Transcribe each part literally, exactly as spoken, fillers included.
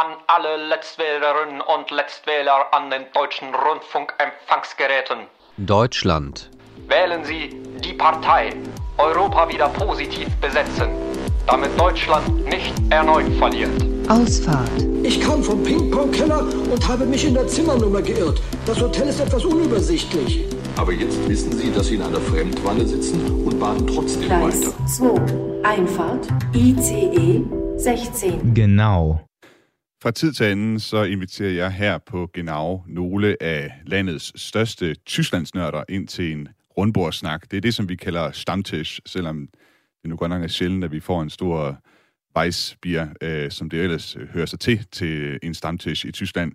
An alle Letztwählerinnen und Letztwähler an den deutschen Rundfunkempfangsgeräten. Deutschland. Wählen Sie die Partei. Europa wieder positiv besetzen, damit Deutschland nicht erneut verliert. Ausfahrt. Ich kam vom Ping-Pong-Keller und habe mich in der Zimmernummer geirrt. Das Hotel ist etwas unübersichtlich. Aber jetzt wissen Sie, dass Sie in einer Fremdwanne sitzen und baden trotzdem Gleis weiter. zwei. Einfahrt I C E sechsten. Genau. Fra tid til anden, så inviterer jeg her på Genau nogle af landets største Tysklandsnørder ind til en rundbordssnak. Det er det, som vi kalder Stammtisch, selvom det nu godt nok er sjældent, at vi får en stor Weissbier, øh, som det ellers hører sig til, til en Stammtisch i Tyskland.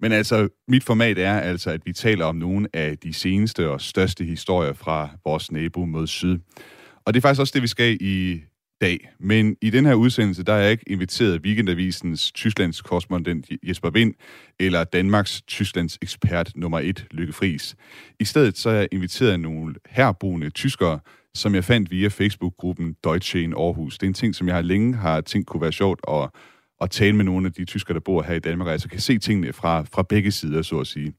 Men altså, mit format er altså, at vi taler om nogle af de seneste og største historier fra vores nabo mod syd. Og det er faktisk også det, vi skal i dag. Men i den her udsendelse, der er jeg ikke inviteret Weekendavisens Tysklands korrespondent Jesper Wind eller Danmarks Tysklands ekspert nummer et, Lykke Friis. I stedet så er jeg inviteret nogle herboende tyskere, som jeg fandt via Facebook-gruppen Deutsche in Aarhus. Det er en ting, som jeg har længe har tænkt kunne være sjovt at, at tale med nogle af de tyskere, der bor her i Danmark, altså kan se tingene fra, fra begge sider, så at sige.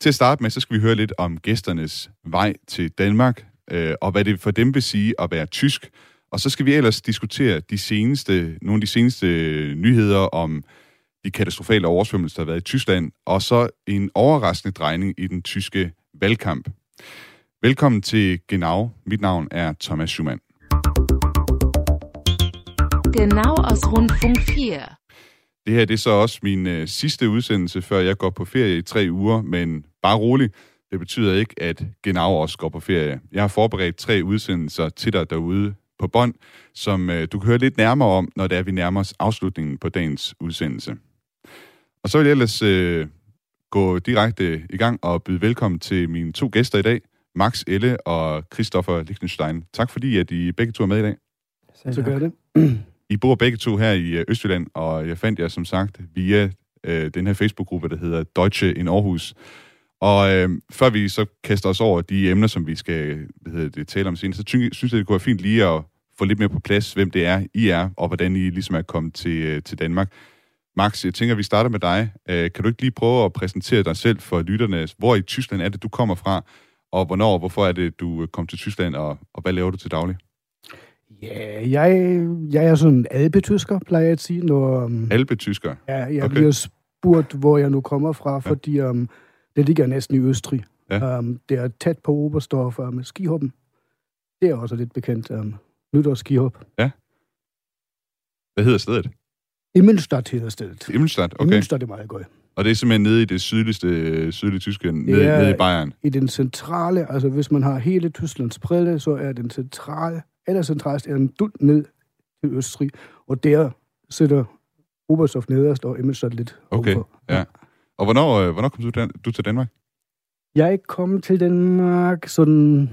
Til at starte med, så skal vi høre lidt om gæsternes vej til Danmark, øh, og hvad det for dem vil sige at være tysk. Og så skal vi ellers diskutere de seneste, nogle af de seneste nyheder om de katastrofale oversvømmelser, der har været i Tyskland, og så en overraskende drejning i den tyske valgkamp. Velkommen til Genau. Mit navn er Thomas Schumann. Genau aus Rundfunk fire. Det her det er så også min øh, sidste udsendelse, før jeg går på ferie i tre uger, men bare rolig. Det betyder ikke, at Genau også går på ferie. Jeg har forberedt tre udsendelser til dig derude på bånd, som øh, du kan høre lidt nærmere om, når det er, vi nærmer os afslutningen på dagens udsendelse. Og så vil jeg ellers øh, gå direkte i gang og byde velkommen til mine to gæster i dag. Max Elle og Christoffer Lichtenstein. Tak fordi, at I begge to er med i dag. Så gør det. I bor begge to her i Østjylland, og jeg fandt jer som sagt via øh, den her Facebook-gruppe, der hedder Deutsche in Aarhus. Og øh, før vi så kaster os over de emner, som vi skal hvad hedder det, tale om senere, så ty- synes jeg, det kunne være fint lige at få lidt mere på plads, hvem det er, I er, og hvordan I ligesom er kommet til, til Danmark. Max, jeg tænker, vi starter med dig. Øh, kan du ikke lige prøve at præsentere dig selv for lytterne? Hvor i Tyskland er det, du kommer fra? Og hvornår og hvorfor er det, du kom til Tyskland, og, og hvad laver du til daglig? Ja, jeg, jeg er sådan en albetysker, plejer jeg at sige. Når, um, albetysker? Ja, jeg okay. bliver spurgt, hvor jeg nu kommer fra, fordi ja. um, det ligger næsten i Østrig. Ja. Um, det er tæt på Oberstdorf med um, skihoppen. Det er også lidt bekendt. Um, Nytårsskihop. Ja. Hvad hedder stedet? Immenstadt hedder stedet. Immenstadt, okay. Immenstadt er meget godt. Og det er simpelthen nede i det sydligste, sydlige Tyskland, nede, nede i Bayern? I den centrale, altså hvis man har hele Tysklands bredde, så er den centrale, eller centralst er den dult ned til Østrig, og der sidder Oberstdorf nederst og Immenstadt lidt okay, overfor. Ja. Og hvornår, hvornår kom du, du til Danmark? Jeg kom til Danmark sådan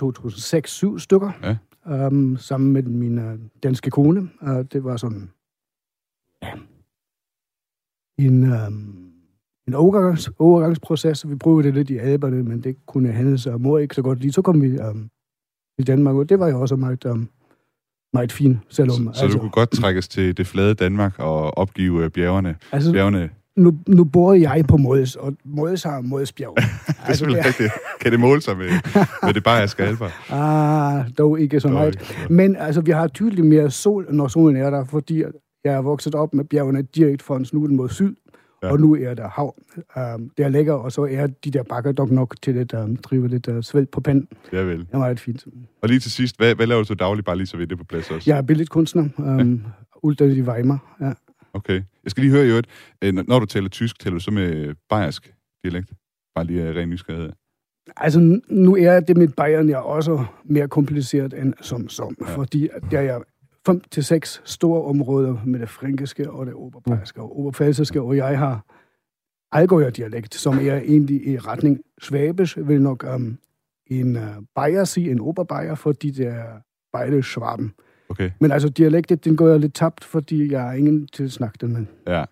to tusind og seks syv stykker, ja. øhm, sammen med min danske kone, og det var sådan... Ja. En, um, en overgangs, overgangsproces. Vi prøvede det lidt i Alberne, men det kunne handle sig og mor ikke så godt lige. Så kom vi um, i Danmark, og det var jo også meget, um, meget fint. Selvom, så så altså, du kunne godt trækkes til det flade Danmark og opgive bjergerne? Altså, bjergene. Nu, nu bor jeg på Mols, og Mols har Molsbjerg. Det er selvfølgelig altså, rigtigt. Kan det måle sig med, med det bayerske Alper? Ah, dog ikke så dog meget. Ikke. Men altså, vi har tydeligt mere sol, når solen er der, fordi... Jeg er vokset op med bjergene direkte fra snuden mod syd, ja. Og nu er der hav. Um, der ligger, og så er de der bakker dog nok til at um, drive lidt uh, svælt på panden. Ja vel. Det er meget fint. Og lige til sidst, hvad, hvad laver du så dagligt, bare lige så ved det på plads også? Jeg er billedkunstner, um, ja. Uddannet i Weimar. Ja. Okay. Jeg skal lige høre i øvrigt, når du taler tysk, taler du så med bayersk dialekt? Bare lige ren nysgerrighed. Altså, nu er det med Bayern jeg også mere kompliceret end som som, ja. Fordi der jeg fem til seks store områder med det frænkiske og det oberbayerske og oberpfalziske, og jeg har Allgäu-dialekt, som er egentlig i retning svabisk, vil nok um, en uh, bayer sige, en oberbayer, fordi det er beide schwaben. Okay. Men altså dialektet, den går jeg lidt tabt, fordi jeg har ingen til at snakke den med. Ja.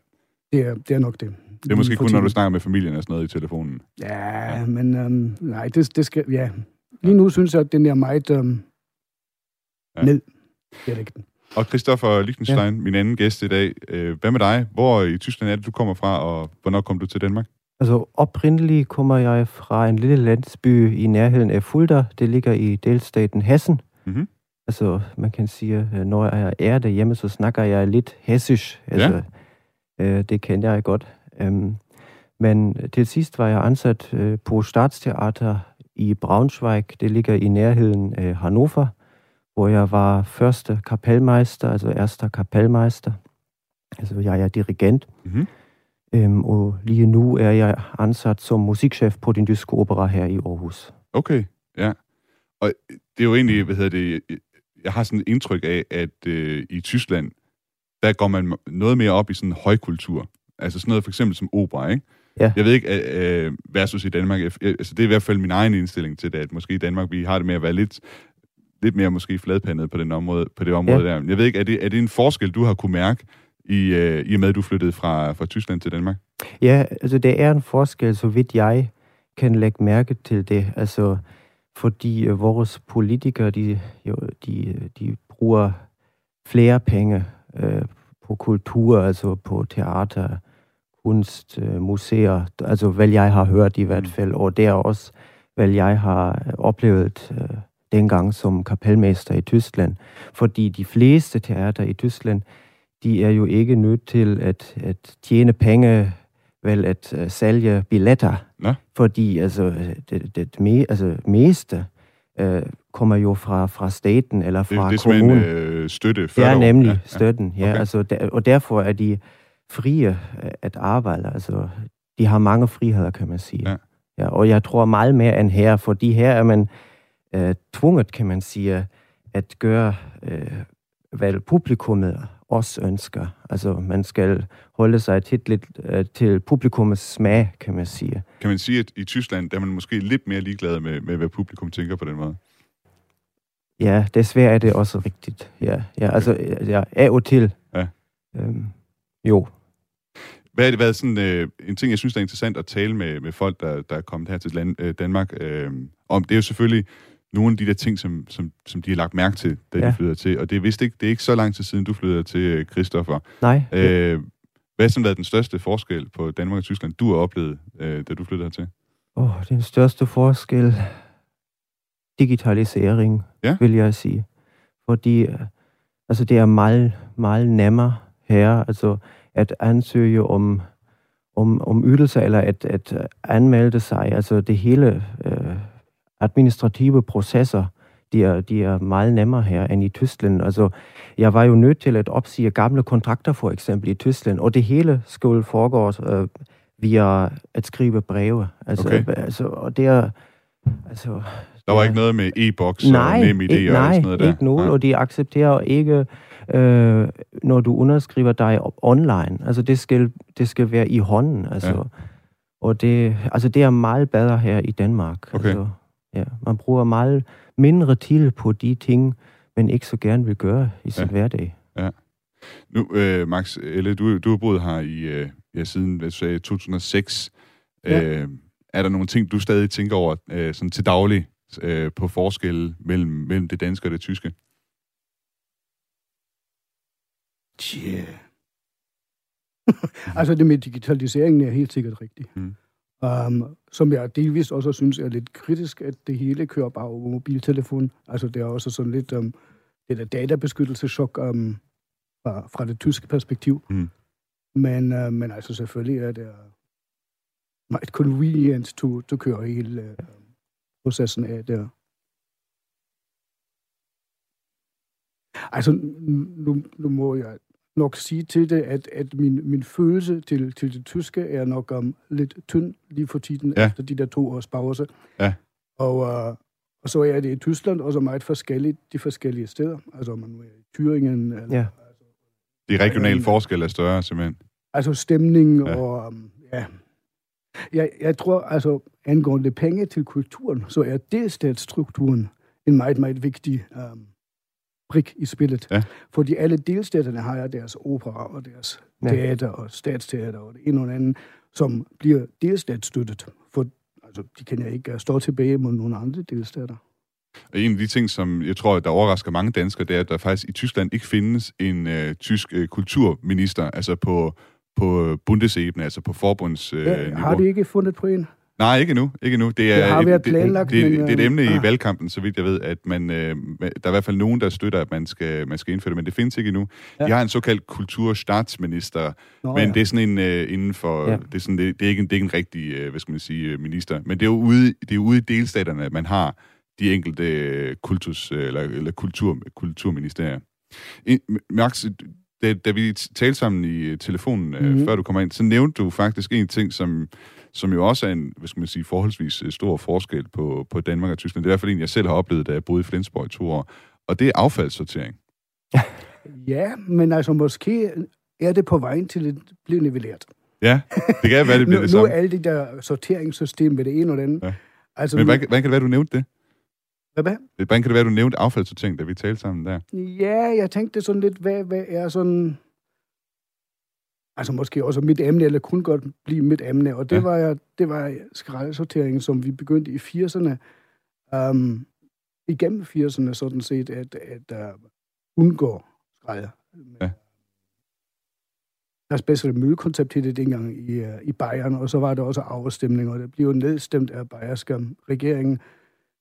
Det er, det er nok det. Det er måske kun, når du snakker med familien og sådan noget i telefonen. Ja, ja. Men um, nej, det, det skal, ja. Lige nu synes jeg, at den er meget um, ja. Ned. Dialekten. Og Christoffer Lichtenstein, ja. Min anden gæst i dag. Hvad med dig? Hvor i Tyskland er det, du kommer fra, og hvornår kom du til Danmark? Altså, oprindeligt kommer jeg fra en lille landsby i nærheden af Fulda. Det ligger i delstaten Hessen. Mm-hmm. Altså, man kan sige, når jeg er derhjemme, så snakker jeg lidt hessisch. Altså, ja. øh, det kender jeg godt. Øhm, men til sidst var jeg ansat øh, på Staatstheater i Braunschweig. Det ligger i nærheden af Hannover, hvor jeg var første kapelmeister, altså erster kapelmeister. Altså, jeg er dirigent. Mm-hmm. Øhm, og lige nu er jeg ansat som musikchef på den tyske opera her i Aarhus. Okay, ja. Og det er jo egentlig, hvad hedder det, jeg har sådan et indtryk af, at øh, i Tyskland, der går man noget mere op i sådan højkultur. Altså sådan noget for eksempel som opera, ikke? Ja. Jeg ved ikke, øh, versus i Danmark, jeg, altså det er i hvert fald min egen indstilling til det, at måske i Danmark, vi har det med at være lidt, lidt mere måske fladpandet på, den område, på det område ja. Der. Jeg ved ikke, er det, er det en forskel, du har kunne mærke, i, øh, i og med, at du flyttede fra, fra Tyskland til Danmark? Ja, altså det er en forskel, så vidt jeg kan lægge mærke til det. Altså, fordi øh, vores politikere, de, jo, de, de bruger flere penge øh, på kultur, altså på teater, kunst, øh, museer, altså hvad jeg har hørt i hvert fald, og det er også, hvad jeg har oplevet øh, dengang som kapelmester i Tyskland. Fordi de fleste teater i Tyskland, de er jo ikke nødt til at, at tjene penge, vel at uh, sælge billetter. Nå? Fordi altså, det, det me, altså, meste uh, kommer jo fra, fra staten eller fra det, det kommunen. Det er simpelthen uh, støtte? Det er nemlig ja, støtten, ja. Okay. Altså, der, og derfor er de frie at arbejde. Altså, de har mange friheder, kan man sige. Ja. Ja, og jeg tror meget mere end her, fordi her er man uh, tvunget, kan man sige, at gøre, uh, hvad publikummet også ønsker. Altså, man skal holde sig tit lidt øh, til publikummets smag, kan man sige. Kan man sige, at i Tyskland, der er man måske lidt mere ligeglad med, med hvad publikum tænker på den måde? Ja, desværre er det også rigtigt. Ja, ja altså, ja, af og til. Ja. Øhm, jo. Hvad er det været sådan øh, en ting, jeg synes, der er interessant at tale med, med folk, der, der er kommet her til land, øh, Danmark, øh, om? Det er jo selvfølgelig nogle af de der ting, som, som, som de har lagt mærke til, da ja. De flytter til. Og det er vist ikke, det er ikke så lang tid siden, du flytter til, Christoffer. Nej. Øh, hvad har været den største forskel på Danmark og Tyskland, du har oplevet, øh, da du flytter til? Åh, oh, den største forskel... Digitalisering, ja? Vil jeg sige. Fordi altså, det er meget, meget nemmere her, altså at ansøge om, om, om ydelser, eller at, at anmelde sig. Altså det hele... Øh, administrative processer, de er, de er meget nemmere her end i Tyskland. Altså, jeg var jo nødt til at opsige gamle kontrakter, for eksempel i Tyskland, og det hele skulle foregå øh, via at skrive breve. Altså, okay. altså, og det er, altså, der var ja, ikke noget med e-boks og nem idéer og sådan noget der? Nej, ikke noget, og de accepterer ikke, øh, når du underskriver dig online. Altså, det skal, det skal være i hånden. Altså. Ja. Og det, altså, det er meget bedre her i Danmark. Okay. Altså. Ja, man bruger meget mindre tid på de ting, man ikke så gerne vil gøre i sin ja. Hverdag. Ja. Nu, øh, Max Elle, du, du har boet her i, øh, ja, siden hvad sagde, to tusind og seks. Ja. Øh, er der nogle ting, du stadig tænker over øh, sådan til daglig øh, på forskelle mellem, mellem det danske og det tyske? Tja. Yeah. Altså det med digitaliseringen er helt sikkert rigtigt. Mm. Um, som jeg delvist også synes er lidt kritisk, at det hele kører bare over mobiltelefon. Altså, det er også sådan lidt um, det der databeskyttelseschok um, fra, fra det tyske perspektiv. Mm. Men, uh, men altså, selvfølgelig er det meget convenient, to, to køre hele uh, processen af det. Altså, nu, nu må jeg nok sige til det, at, at min, min følelse til, til det tyske er nok um, lidt tynd lige for tiden ja. Efter de der to års pause. Ja. Og, uh, og så er det i Tyskland også meget forskelligt de forskellige steder. Altså man er i Thüringen. Eller, ja. Altså, de regionale forskelle er større simpelthen. Altså stemning ja. Og um, ja. Jeg, jeg tror altså angående penge til kulturen, så er delstatsstrukturen en meget, meget vigtig um, brik i spillet. Ja. Fordi alle delstaterne har ja deres opera og deres ja. Teater og statsteater og det ene og det andet, som bliver delstatsstøttet. For altså, de kan ja ikke stå tilbage mod nogle andre delstater. Og en af de ting, som jeg tror, der overrasker mange danskere, det er, at der faktisk i Tyskland ikke findes en øh, tysk øh, kulturminister, altså på, på Bundesebene, altså på forbundsniveau. Øh, ja, har de ikke fundet på en? Nej, ikke nu, ikke nu. Det er det har et, været planlagt, det, det, men, det er et emne ah. i valgkampen, så vidt jeg ved, at man øh, der er i hvert fald nogen, der støtter, at man skal man skal indføre det, men det findes ikke endnu. Ja. De har en såkaldt kulturstatsminister, Nå, men ja. det er sådan en øh, inden for ja. det er sådan det, det er ikke en, det er ikke en rigtig, øh, hvad skal man sige, minister, men det er jo ude det er ude i delstaterne, at man har de enkelte øh, kultus eller, eller kultur kulturministerier. I, Max, da, da vi talte sammen i telefonen øh, mm-hmm. før du kommer ind, så nævnte du faktisk en ting, som som jo også er en, hvad skal man sige, forholdsvis stor forskel på, på Danmark og Tyskland. Det er i hvert fald en, jeg selv har oplevet, da jeg boede i Flensborg i to år. Og det er affaldssortering. Ja, men altså måske er det på vejen til at blive nivelleret. Ja, det kan være, det bliver det samme. Nu er alle de der sorteringssystem ved det ene og det andet. Ja. Altså, men hvordan kan det være, du nævnte det? Hvad? Hvordan kan det være, du nævnte affaldssortering, da vi talte sammen der? Ja, jeg tænkte sådan lidt, hvad, hvad er sådan... Altså måske også mit emne, eller kunne godt blive mit emne. Og det ja. var, jeg, det var skraldsorteringen, som vi begyndte i firserne. Um, igennem firserne sådan set, at, at uh, undgå skrald. Ja. Der er specielt mødekoncept til det dengang i, uh, i Bayern, og så var der også afstemninger, og det blev jo nedstemt af bayerske regeringen.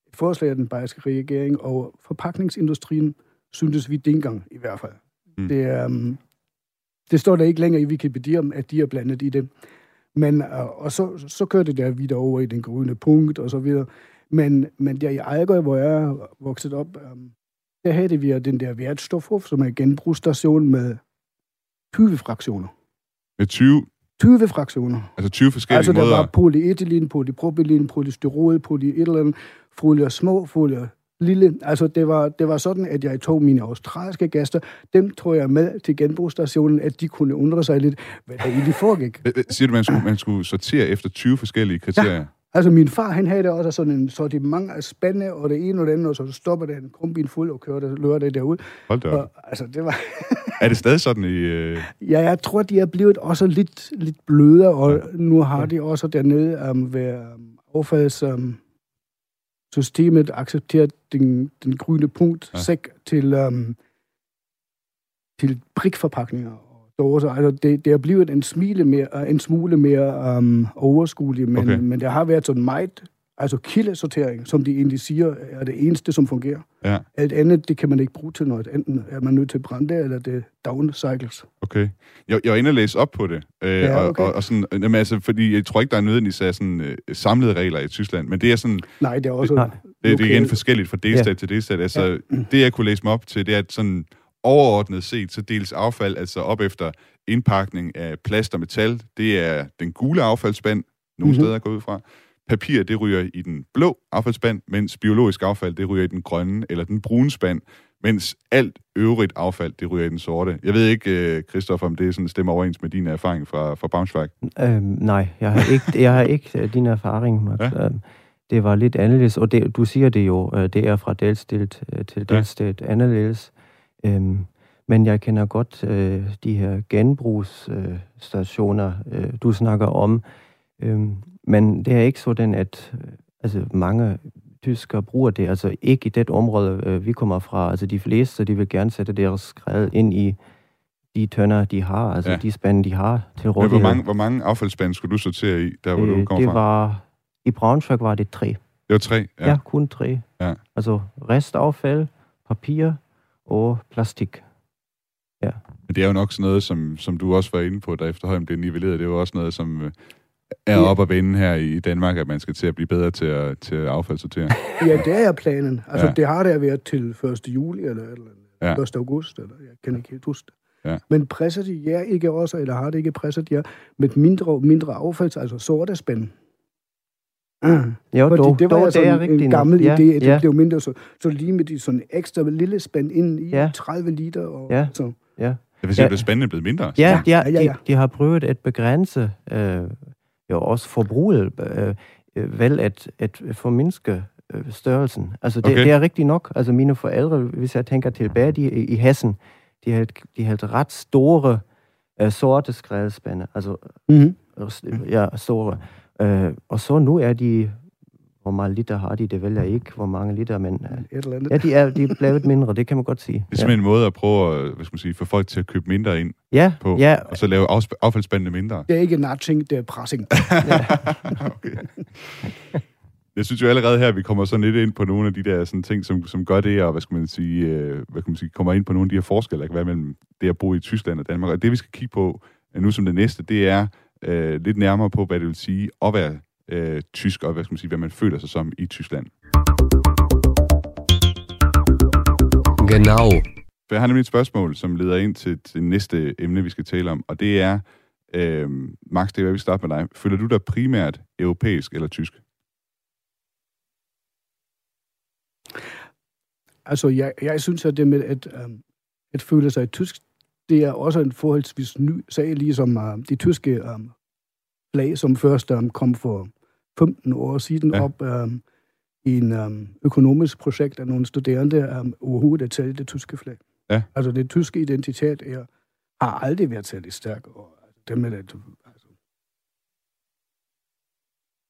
Et forslag af den bayerske regering, og forpakningsindustrien syntes vi dengang i hvert fald. Mm. Det um, Det står der ikke længere i Wikipedia, at de er blandet i det. Men, og, og så, så kører det der videre over i den grønne punkt, og så videre. Men, men der i Allgäu, hvor jeg er vokset op, um, der havde vi den der Wertstoffhof, som er en genbrugsstation med tyve fraktioner. Med tyve? tyve fraktioner. Altså tyve forskellige altså, måder? Altså der var polyetylin, polypropylin, polystyrol, polyetylin, folier små, folier lille. Altså, det var, det var sådan, at jeg tog mine australske gæster. Dem tog jeg med til genbrugsstationen, at de kunne undre sig lidt, hvad der egentlig foregik. Siger du, man skulle, man skulle sortere efter tyve forskellige kriterier? Ja. Altså, min far, han havde også sådan en sortiment af spande, og det ene og det andet, og så stopper det en kombin fuld og kører det, løber det derud. Hold da op. Og, altså, det var... Er det stadig sådan i... Øh... Ja, jeg tror, de er blevet også lidt, lidt blødere, og ja. nu har ja. de også dernede um, ved um, affalds... Um, systemet accepterer den, den grønne punkt ja. sæk til, um, til brikforpakninger og dåser. Altså, det, det er blevet en, smile mere, en smule mere um, overskuelig, men, okay. men der har været sådan meget, altså kildesortering, som de egentlig siger, er det eneste, som fungerer. Ja. Alt andet, det kan man ikke bruge til noget. Enten er man nødt til at brænde, eller det downcycles. Okay. Jeg, jeg er inde og læse op på det. Øh, ja, okay. og, og sådan, jamen, altså, fordi jeg tror ikke, der er nødvendigvis af sådan, øh, samlede regler i Tyskland, men det er sådan... Nej, det er også... Det, det, det er igen forskelligt fra delstat ja. til delstat. Altså, ja. det jeg kunne læse mig op til, det er, at sådan overordnet set, så deles affald altså op efter indpakning af plast og metal. Det er den gule affaldsspand, nogle mm-hmm. steder går ud fra. Papir, det ryger i den blå affaldsspand, mens biologisk affald, det ryger i den grønne eller den brune spand, mens alt øvrigt affald, det ryger i den sorte. Jeg ved ikke, Christoffer, om det sådan stemmer overens med din erfaring fra, fra Braunschweig? Øhm, nej, jeg har ikke, jeg har ikke din erfaring, Max. Ja? Det var lidt anderledes, og det, du siger det jo, det er fra delstat til delstat ja. anderledes. Øhm, men jeg kender godt øh, de her genbrugsstationer, øh, du snakker om. Øhm, Men det er ikke sådan, at altså, mange tyskere bruger det. Altså ikke i det område, vi kommer fra. Altså de fleste, de vil gerne sætte deres skrald ind i de tønder, de har. Altså ja. de spande, de har til rådighed. Hvor mange, hvor mange affaldsspande skulle du sortere i, der hvor øh, du kom det fra? Var, i Braunschweig var det tre. Det var tre? Ja, ja kun tre. Ja. Altså restaffald, papir og plastik. Ja. Men det er jo nok sådan noget, som, som du også var inde på, der efterhånden blev nivelleret. Det er jo også noget, som... er op og vende her i Danmark, at man skal til at blive bedre til at, til at affaldssortere? Ja, det er planen. Altså, ja. det har der været til første juli eller, eller ja. første august, eller jeg kan ikke helt huske det. Ja. Men presser de jer ikke også, eller har det ikke presset jer med mindre mindre affalds, altså sorte spænd? Mm. Jo, Fordi dog, det var dog, altså det er en, en gammel ja, idé, at ja. det blev mindre, så, så lige med de sådan ekstra lille spænd ind i ja. tredive liter. Og, ja, så. ja. Det vil sige, at det spændende er blevet mindre. Ja, ja, ja, ja, ja. De, de har prøvet at begrænse... Øh, jo også forbruget, øh, øh, vel at, at formindske øh, størrelsen. Altså, det, okay. det er rigtigt nok. Altså, mine forældre, hvis jeg tænker tilbage, de, i, i Hessen, de havde, de havde ret store øh, sorte skraldespande. Altså, mm-hmm. ja, store. Øh, og så nu er de Hvor meget liter har de? Det vælger jeg ikke, hvor mange liter, men uh, ja, de er, de er blevet mindre, det kan man godt sige. Det er simpelthen ja. en måde at prøve at hvad skal man sige, få folk til at købe mindre ind ja, på, ja. og så lave af, affaldsspandene mindre. Det er ikke nudging, det er pressing. Okay. Jeg synes jo allerede her, at vi kommer sådan lidt ind på nogle af de der sådan ting, som, som gør det, og hvad skal man sige, øh, hvad skal man sige, kommer ind på nogle af de her forskelle, der kan være mellem det at bo i Tyskland og Danmark. Og det, vi skal kigge på nu som det næste, det er øh, lidt nærmere på, hvad det vil sige at være Øh, tysk, og hvad skal man sige, hvad man føler sig som i Tyskland. Genau. Jeg har nemlig et spørgsmål, som leder ind til det næste emne, vi skal tale om, og det er, øh, Max, det er, hvad vi starter med dig. Føler du dig primært europæisk eller tysk? Altså, jeg, jeg synes, at det med at, øh, at føle sig tysk, det er også en forholdsvis ny sag, ligesom øh, de tyske øh, som først um, kom for femten år siden ja. op um, i en um, økonomisk projekt af nogle studerende um, overhovedet at tale det tyske flag. Ja. Altså det tyske identitet er, har aldrig været særlig stærk. Og det med det, altså.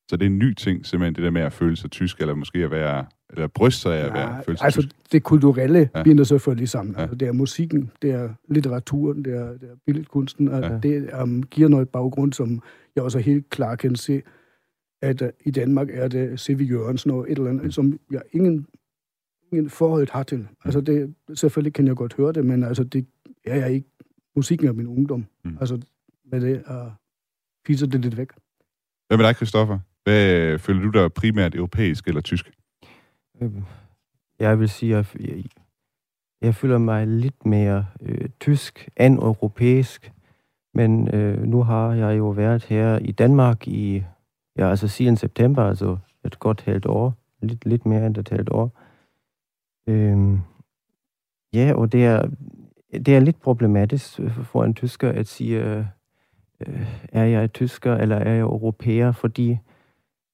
Så det er en ny ting, simpelthen det der med at føle sig tysk, eller måske at være, eller bryste sig af at være, ja, føle sig altså tysk. Det kulturelle ja. binder selvfølgelig sammen. Ja. Altså, det er musikken, det er litteraturen, det er, det er billedkunsten, og ja. det um, giver noget baggrund, som jeg også helt klart kan se, at uh, i Danmark er det C V. Jørgensen og et eller andet, som jeg ingen, ingen forhold har til. Altså det, selvfølgelig kan jeg godt høre det, men altså det er jeg ikke. Musikken er min ungdom. Mm. Altså med det uh, fiser det lidt væk. Hvad med dig, Christoffer? Hvad føler du dig primært europæisk eller tysk? Jeg vil sige, at jeg, jeg føler mig lidt mere øh, tysk end europæisk. Men øh, nu har jeg jo været her i Danmark i, ja, altså siden september, altså et godt halvt år, lidt, lidt mere end et halvt år. Øhm, ja, og det er, det er lidt problematisk for en tysker at sige, øh, er jeg tysker eller er jeg europæer, fordi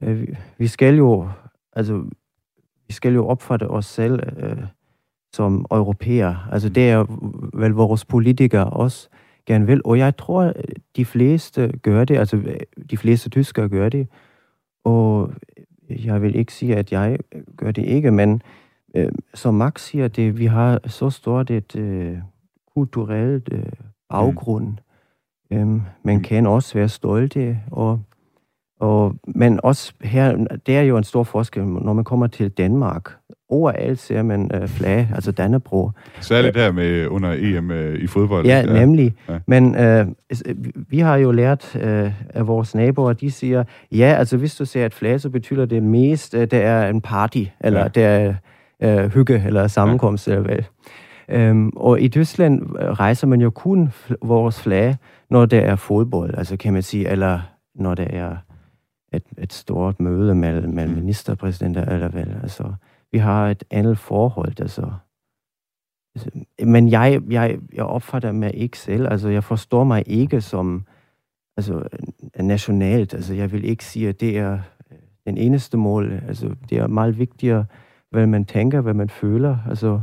øh, vi skal jo, altså vi skal jo opfatte os selv øh, som europæer. Altså det er vel vores politikere også, gerne vil. Og jeg tror, de fleste gør det, altså de fleste tyskere gør det, og jeg vil ikke sige, at jeg gør det ikke, men øh, som Max siger, det, vi har så stort et øh, kulturelt øh, baggrund. Mm. Øhm, man mm. kan også være stolte, og, og, men også her, der er jo en stor forskel, når man kommer til Danmark. Overalt ser man øh, flag, altså Dannebrog. Særligt der med under E M øh, i fodbold. Ja, ja. nemlig. Ja. Men øh, vi har jo lært øh, af vores naboer, de siger, ja, altså hvis du ser et flag, så betyder det mest, øh, det er en party, eller ja. det er øh, hygge, eller sammenkomst. Ja. Eller øhm, og i Tyskland rejser man jo kun f- vores flag, når der er fodbold, altså kan man sige, eller når der er et, et stort møde med, med ministerpræsidenter, eller hvad, altså... Vi har et andet forhold, altså. Men jeg, jeg, jeg opfatter mig ikke selv, altså jeg forstår mig ikke som altså, nationalt, altså jeg vil ikke sige, at det er den eneste mål, altså det er meget vigtigere, hvad man tænker, hvad man føler, altså,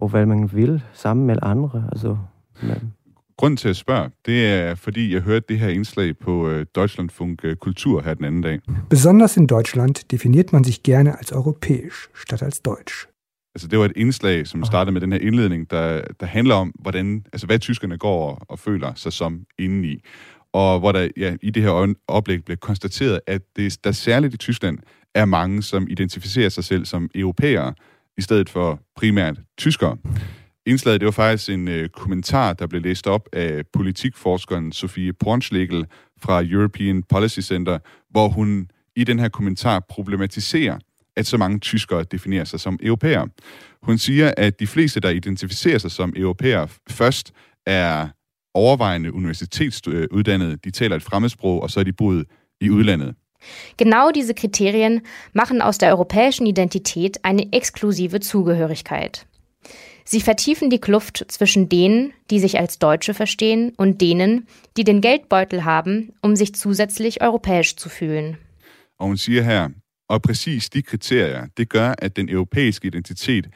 og hvad man vil sammen med andre, altså. Man... Grunden til at spørge, det er, fordi jeg hørte det her indslag på øh, Deutschlandfunk Kultur her den anden dag. Besonders in Deutschland definiert man sich gerne als europäisch, statt als deutsch. Altså, det var et indslag, som startede med den her indledning, der, der handler om, hvordan, altså, hvad tyskerne går og, og føler sig som indeni. Og hvor der ja, i det her oplæg blev konstateret, at det, der særligt i Tyskland er mange, som identificerer sig selv som europæere, i stedet for primært tyskere. Indslaget, det var faktisk en øh, kommentar, der blev læst op af politikforskeren Sophie Pornschlegel fra European Policy Center, hvor hun i den her kommentar problematiserer, at så mange tyskere definerer sig som europæere. Hun siger, at de fleste, der identificerer sig som europæere først, er overvejende universitetsuddannede, de taler et fremmedsprog, og så er de boet i udlandet. Genau diese Kriterien machen aus der europäischen Identität eine exklusive Zugehörigkeit. Sie vertiefen die Kluft zwischen denen, die sich als Deutsche verstehen, und denen, die den Geldbeutel haben, um sich zusätzlich europäisch zu fühlen. Og hun siger her, og præcis de kriterier, det gør, at den europæiske identitet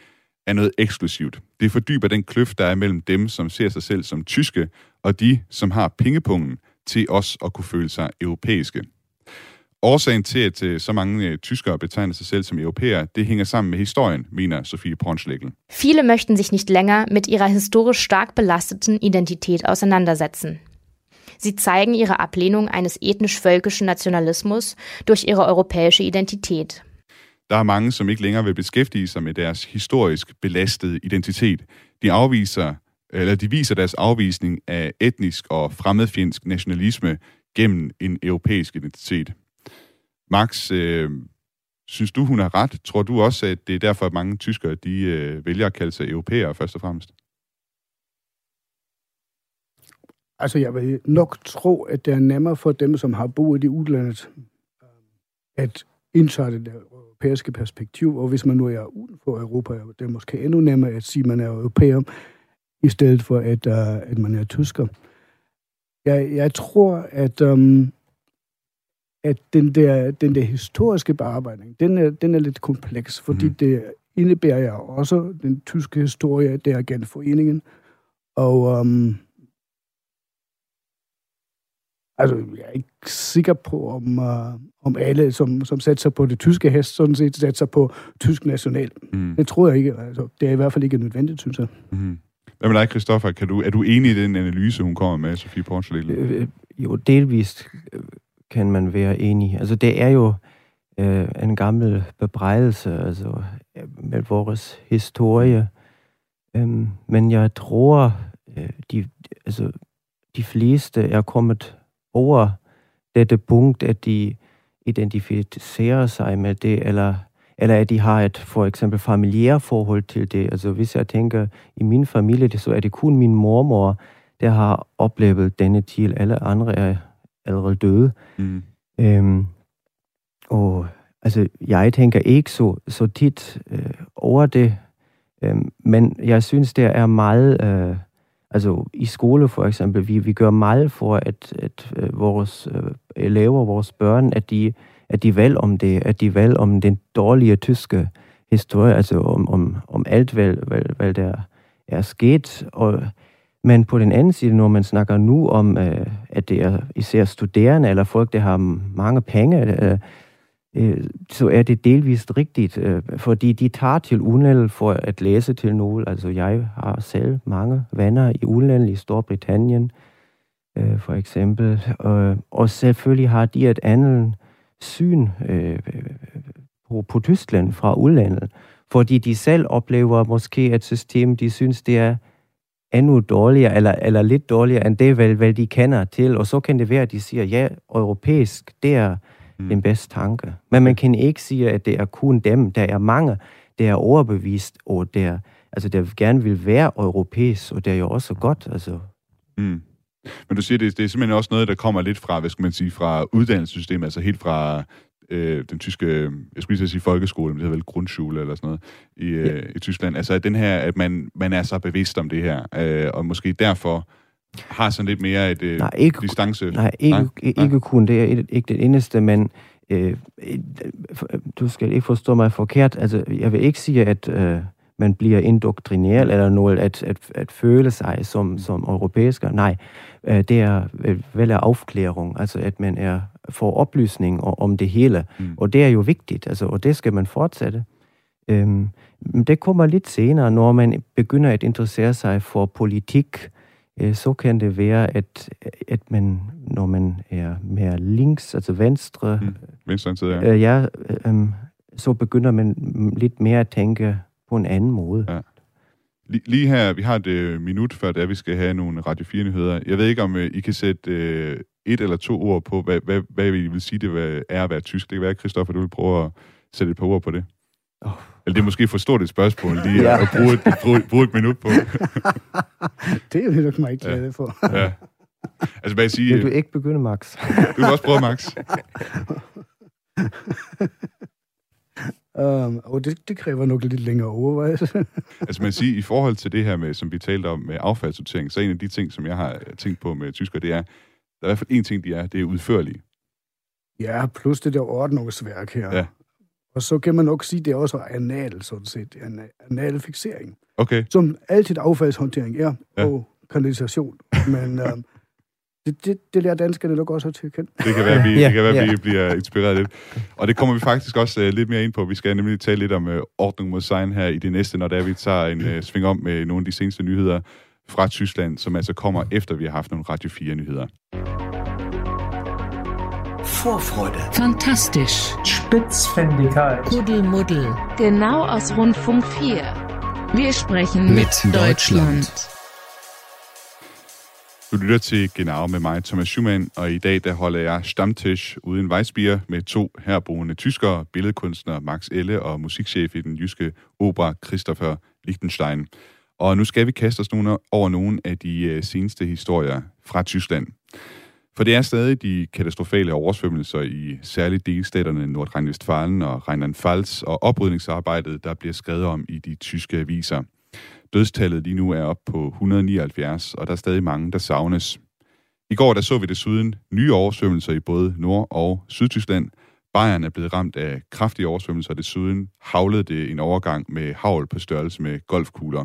er noget eksklusivt. Det fordyber den kløft, der er mellem dem, som ser sig selv som tyske, og de, som har pengepungen til også at kunne føle sig europæiske. Årsagen til, at øh, så mange øh, tyskere betegner sig selv som europæer, det hænger sammen med historien, mener Sophie Pornschlegel. Viele möchten sich nicht länger mit ihrer historisch stark belasteten Identität auseinandersetzen. Sie zeigen ihre Ablehnung eines ethnisch-völkischen Nationalismus durch ihre europäische Identität. Der er mange, som ikke længere vil beskæftige sig med deres historisk belastede identitet. De afviser, eller de viser deres afvisning af etnisk og fremmedfjendsk nationalisme gennem en europæisk identitet. Max, øh, synes du, hun har ret? Tror du også, at det er derfor, at mange tyskere de, øh, vælger at kalde sig europæere først og fremmest? Altså, jeg vil nok tro, at det er nemmere for dem, som har boet i udlandet, at indtage det europæiske perspektiv. Og hvis man nu er uden for Europa, er det måske endnu nemmere at sige, at man er europæer, i stedet for, at, uh, at man er tysker. Jeg, jeg tror, at, um, at den, der, den der historiske bearbejdning, den er, den er lidt kompleks, fordi mm. det indebærer også den tyske historie, der er genforeningen. Og um, altså, jeg er ikke sikker på, om, uh, om alle, som, som satte sig på det tyske hest, sådan set satte sig på tysk national. Mm. Det tror jeg ikke. Altså, det er i hvert fald ikke nødvendigt, synes jeg. Mm. Hvad med dig, Christoffer? Kan du, er du enig i den analyse, hun kommer med, Sophie Pornschlegel? Øh, jo, delvist kan man være enig. Altså, det er jo øh, en gammel bebrejdelse altså, med vores historie. Øhm, men jeg tror, øh, de, altså, de fleste er kommet over dette punkt, at de identificerer sig med det, eller eller at de har et for eksempel familiære forhold til det. Altså hvis jeg tænker i min familie, så er det kun min mormor, der har oplevet denne til. Alle andre er allerede døde. Mm. Øhm, og altså jeg tænker ikke så, så tit øh, over det, øhm, men jeg synes, det er meget... Øh, altså i skole for eksempel, vi, vi gør meget for, at, at vores øh, elever, vores børn, at de... at de valg om det, at de valg om den dårlige tyske historie, altså om, om, om alt, hvad, hvad, hvad der er sket. Og, men på den anden side, når man snakker nu om, øh, at det er især studerende eller folk, der har mange penge, øh, øh, så er det delvist rigtigt, øh, fordi de tager til udlandet for at læse til noget. Altså jeg har selv mange venner i udlandet i Storbritannien, øh, for eksempel. Øh, og selvfølgelig har de et andet syn øh, på, på Tyskland fra udlandet, fordi de selv oplever måske et system, de synes, det er endnu dårligere, eller, eller lidt dårligere, end det, hvad, hvad de kender til, og så kan det være, at de siger, ja, europæisk, det er mm. den bedste tanke. Men man kan ikke sige, at det er kun dem, der er mange, der er overbevist, og der, altså, der gerne vil være europæisk, og det er jo også godt, altså. Mm. Men du siger, det, det er simpelthen også noget, der kommer lidt fra, hvad skal man sige, fra uddannelsessystemet, altså helt fra øh, den tyske, jeg skulle lige sige folkeskole, men det hedder vel Grundschule eller sådan noget i, øh, ja. i Tyskland. Altså at den her, at man, man er så bevidst om det her, øh, og måske derfor har sådan lidt mere et øh, nej, ikke, distance. Nej, ikke, nej? ikke, ikke kun, det er ikke det eneste, men øh, du skal ikke forstå mig forkert. Altså, jeg vil ikke sige, at... Øh, man bliver indoktrineret eller noget, at, at, at føle sig som, som europæisker. Nej, det er vel afklæring, altså at man er får oplysning om det hele. Mm. Og det er jo vigtigt, altså, og det skal man fortsætte. Øhm, det kommer lidt senere, når man begynder at interessere sig for politik, øh, så kan det være, at, at man, når man er mere links, altså venstre, mm. venstre side, ja. Øh, ja, øh, så begynder man lidt mere at tænke på en anden måde. Ja. Lige her, vi har et øh, minut før, da vi skal have nogle Radio fire nyheder. Jeg ved ikke, om øh, I kan sætte øh, et eller to ord på, hvad, hvad, hvad I vil sige, det er at være tysk. Det kan være, Christoffer, du vil prøve at sætte et par ord på det. Oh. Eller det er måske for stort et spørgsmål, lige ja. at bruge et, bruge, bruge et minut på. Det er vi nok meget glade ja. for. Ja. Altså, hvad jeg siger... Vil du ikke begynde, Max? Du vil også prøve, Max. Um, og det, det kræver nok lidt længere overvejelse. Altså man siger, i forhold til det her, med, som vi talte om med affaldssortering, så en af de ting, som jeg har tænkt på med tyskere, det er, der er i hvert fald en ting, de er, det er udførlige. Ja, plus det der ordnungsværk her. Ja. Og så kan man nok sige, det er også anal, sådan set, anal fixering. Okay. Som altid affaldshåndtering er, ja. og kanalisation. Men um, Det, det, det lærer danskerne nok også at tykke. Det kan være, vi, ja, det kan være ja. vi bliver inspireret lidt. Og det kommer vi faktisk også uh, lidt mere ind på. Vi skal nemlig tale lidt om uh, ordning mod sejren her i det næste, når der vi tager en uh, sving om med nogle af de seneste nyheder fra Tyskland, som altså kommer efter, vi har haft nogle Radio fire-nyheder. Vorfreude. Fantastisch. Spitzfindigkeit. Kuddelmuddel. Genau aus Rundfunk vier. Wir sprechen mit, mit Deutschland. Deutschland. Du lytter til Genau med mig, Thomas Schumann, og i dag der holder jeg Stammtisch uden Weißbier med to herboende tyskere, billedkunstner Max Elle og musikchef i den jyske opera Christoffer Lichtenstein. Og nu skal vi kaste os nogle over nogle af de seneste historier fra Tyskland. For det er stadig de katastrofale oversvømmelser i særligt delstaterne Nordrhein-Westfalen og Rheinland-Pfalz og oprydningsarbejdet, der bliver skrevet om i de tyske aviser. Dødstallet lige nu er op på et hundrede og nioghalvfjerds, og der er stadig mange, der savnes. I går der så vi desuden nye oversvømmelser i både Nord- og Sydtyskland. Bayern er blevet ramt af kraftige oversvømmelser, og desuden havlede det en overgang med hagl på størrelse med golfkugler.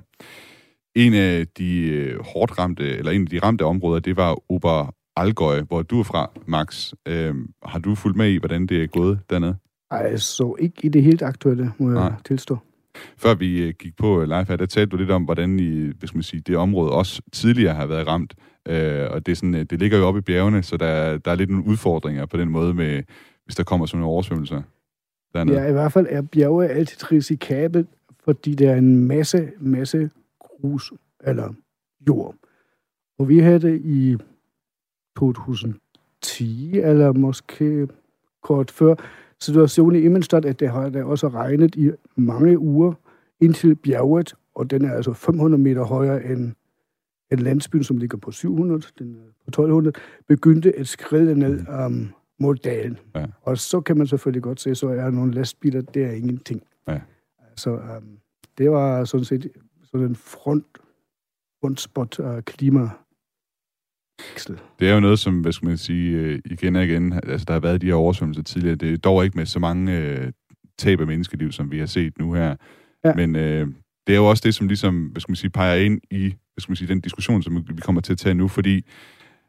En af de hårdt ramte, eller en af de ramte områder, det var Oberallgäu, hvor du er fra, Max. Øhm, har du fulgt med i, hvordan det er gået dernede? Ej, så ikke i det helt aktuelle, må jeg Nej. tilstå. Før vi gik på live her, der talte du lidt om, hvordan I, hvad skal man sige, det område også tidligere har været ramt. Øh, og det, er sådan, det ligger jo oppe i bjergene, så der, der er lidt nogle udfordringer på den måde, med, hvis der kommer sådan nogle oversvømmelser dernede. Ja, i hvert fald er bjerge altid risikabelt, fordi der er en masse, masse grus eller jord. Og vi havde det i to tusind og ti, eller måske kort før, situationen i Immenstadt, at det har der også regnet i mange uger indtil bjerget, og den er altså fem hundrede meter højere end, end landsbyen, som ligger på syv hundrede, den på tolv hundrede, begyndte at skride ned um, mod dalen. Ja. Og så kan man selvfølgelig godt se, så er nogle lastbiler, der er ingenting. Ja. Så um, det var sådan set sådan en front, frontspot uh, klima. Det er jo noget, som, hvad skal man sige, igen og igen, altså der har været de her oversvømmelser tidligere, det er dog ikke med så mange øh, tab af menneskeliv, som vi har set nu her, ja. Men øh, det er jo også det, som ligesom, hvad skal man sige, peger ind i, hvad skal man sige, den diskussion, som vi kommer til at tage nu, fordi,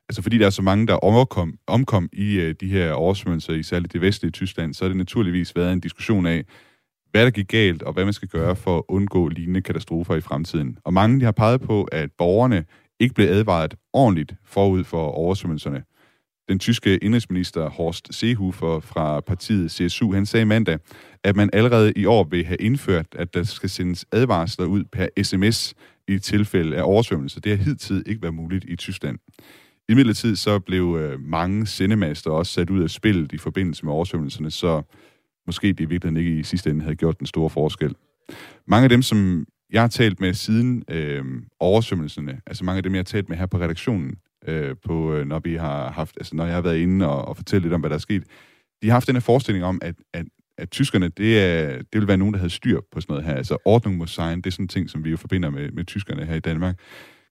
altså fordi der er så mange, der omkom, omkom i øh, de her oversvømmelser, i særligt det vestlige Tyskland, så har det naturligvis været en diskussion af, hvad der gik galt, og hvad man skal gøre for at undgå lignende katastrofer i fremtiden. Og mange de har peget på, at borgerne ikke blev advaret ordentligt forud for oversvømmelserne. Den tyske indenrigsminister Horst Seehofer fra partiet C S U, han sagde mandag, at man allerede i år vil have indført, at der skal sendes advarsler ud per sms i tilfælde af oversvømmelser. Det har hidtil ikke været muligt i Tyskland. Imidlertid så blev mange sendemaster også sat ud af spillet i forbindelse med oversvømmelserne, så måske det i virkeligheden ikke i sidste ende havde gjort den store forskel. Mange af dem, som jeg har talt med siden øh, oversvømmelserne, altså mange af dem, jeg har talt med her på redaktionen, øh, på, når, vi har haft, altså, når jeg har været inde og, og fortalt lidt om, hvad der er sket, de har haft den her forestilling om, at, at, at tyskerne, det, er, det ville være nogen, der havde styr på sådan noget her. Altså ordning mod sejren, det er sådan en ting, som vi jo forbinder med, med tyskerne her i Danmark.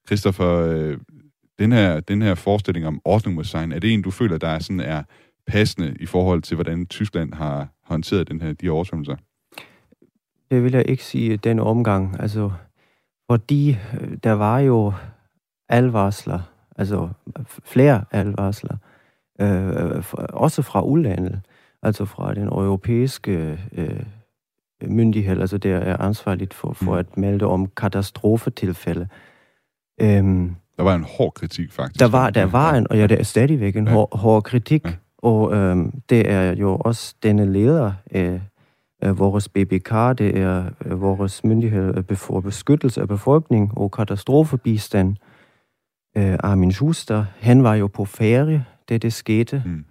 Christoffer, øh, den, her, den her forestilling om ordning mod sejren, er det en, du føler, der er, sådan, er passende i forhold til, hvordan Tyskland har håndteret den her, de her oversvømmelser? Det vil jeg ikke sige den omgang, altså, fordi der var jo advarsler, altså flere advarsler, øh, også fra udlandet, altså fra den europæiske øh, myndighed, altså der er ansvarligt for, for at melde om katastrofetilfælde. Øhm, der var en hård kritik, faktisk. Der var, der var en, og ja, der er stadigvæk en ja. hård, hård kritik, ja. og øh, det er jo også denne leder, øh, vores B B K, det er vores myndighed for beskyttelse af befolkning og katastrofebistand. Øh, Armin Schuster, han var jo på ferie, da det skete, mm.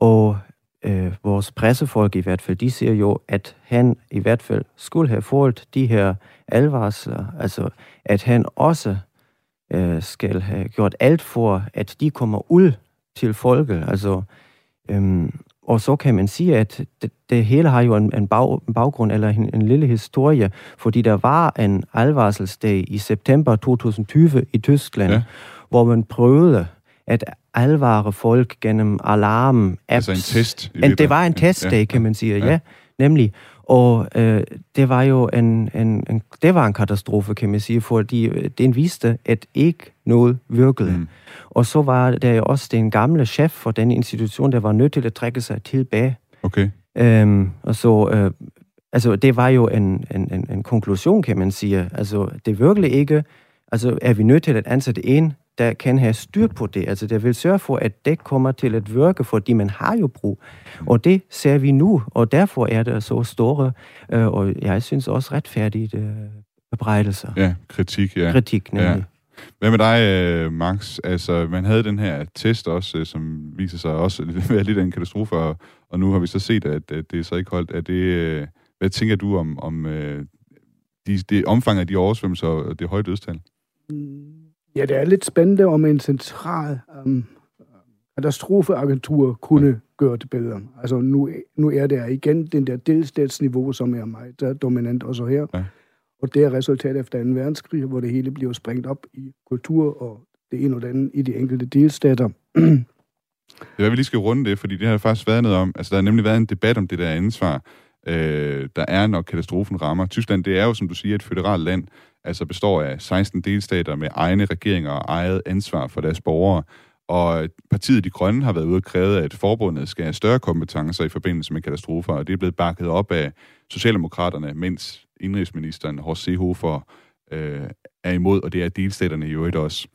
og øh, vores pressefolk i hvert fald, de siger jo, at han i hvert fald skulle have fået de her advarsler, altså at han også øh, skal have gjort alt for, at de kommer ud til folket, altså øh, og så kan man sige, at det, det hele har jo en, en, bag, en baggrund eller en, en lille historie, fordi der var en advarselsdag i september tyve tyve i Tyskland, ja. hvor man prøvede at advare folk gennem alarm-apps. Altså en test. En, det var en testdag, ja. kan man sige, ja. ja. Nemlig. Og øh, det var jo en, en, en, det var en katastrofe, kan man sige, fordi den viste, at ikke noget virkede. Mm. Og så var der jo også den gamle chef for den institution, der var nødt til at trække sig tilbage. Okay. Øhm, og så, øh, altså, det var jo en, en, en, en konklusion, kan man sige. Altså, det virkelig ikke. Altså, er vi nødt til at ansætte en, der kan have styr på det. Altså, der vil sørge for, at det kommer til at virke, fordi man har jo brug. Og det ser vi nu, og derfor er det så store, øh, og jeg synes også retfærdige øh, bebrejdelser. Ja, kritik, ja. Kritik, nemlig. Ja. Hvad med dig, Max? Altså, man havde den her test også, som viser sig også at være lidt af en katastrofe, og nu har vi så set, at det så ikke holdt. Er det, hvad tænker du om, om de, de omfang af de oversvømmelser og det høje dødstal? Ja, det er lidt spændende, om en central um, katastrofeagentur kunne gøre det bedre. Altså, nu, nu er der igen den der delstatsniveau, som er meget dominant også her. Ja. Og det er resultatet efter anden verdenskrig, hvor det hele bliver sprængt op i kultur og det ene og det andet i de enkelte delstater. Det er, vi lige skal runde det, fordi det har faktisk været noget om. Altså, der har nemlig været en debat om det der ansvar, øh, der er, når katastrofen rammer. Tyskland, det er jo, som du siger, et føderalt land, altså består af seksten delstater med egne regeringer og eget ansvar for deres borgere. Og partiet De Grønne har været ude og krævet, at forbundet skal have større kompetencer i forbindelse med katastrofer, og det er blevet bakket op af Socialdemokraterne, mens indrigsministeren Horst Seehofer øh, er imod, og det er delstaterne i øvrigt også.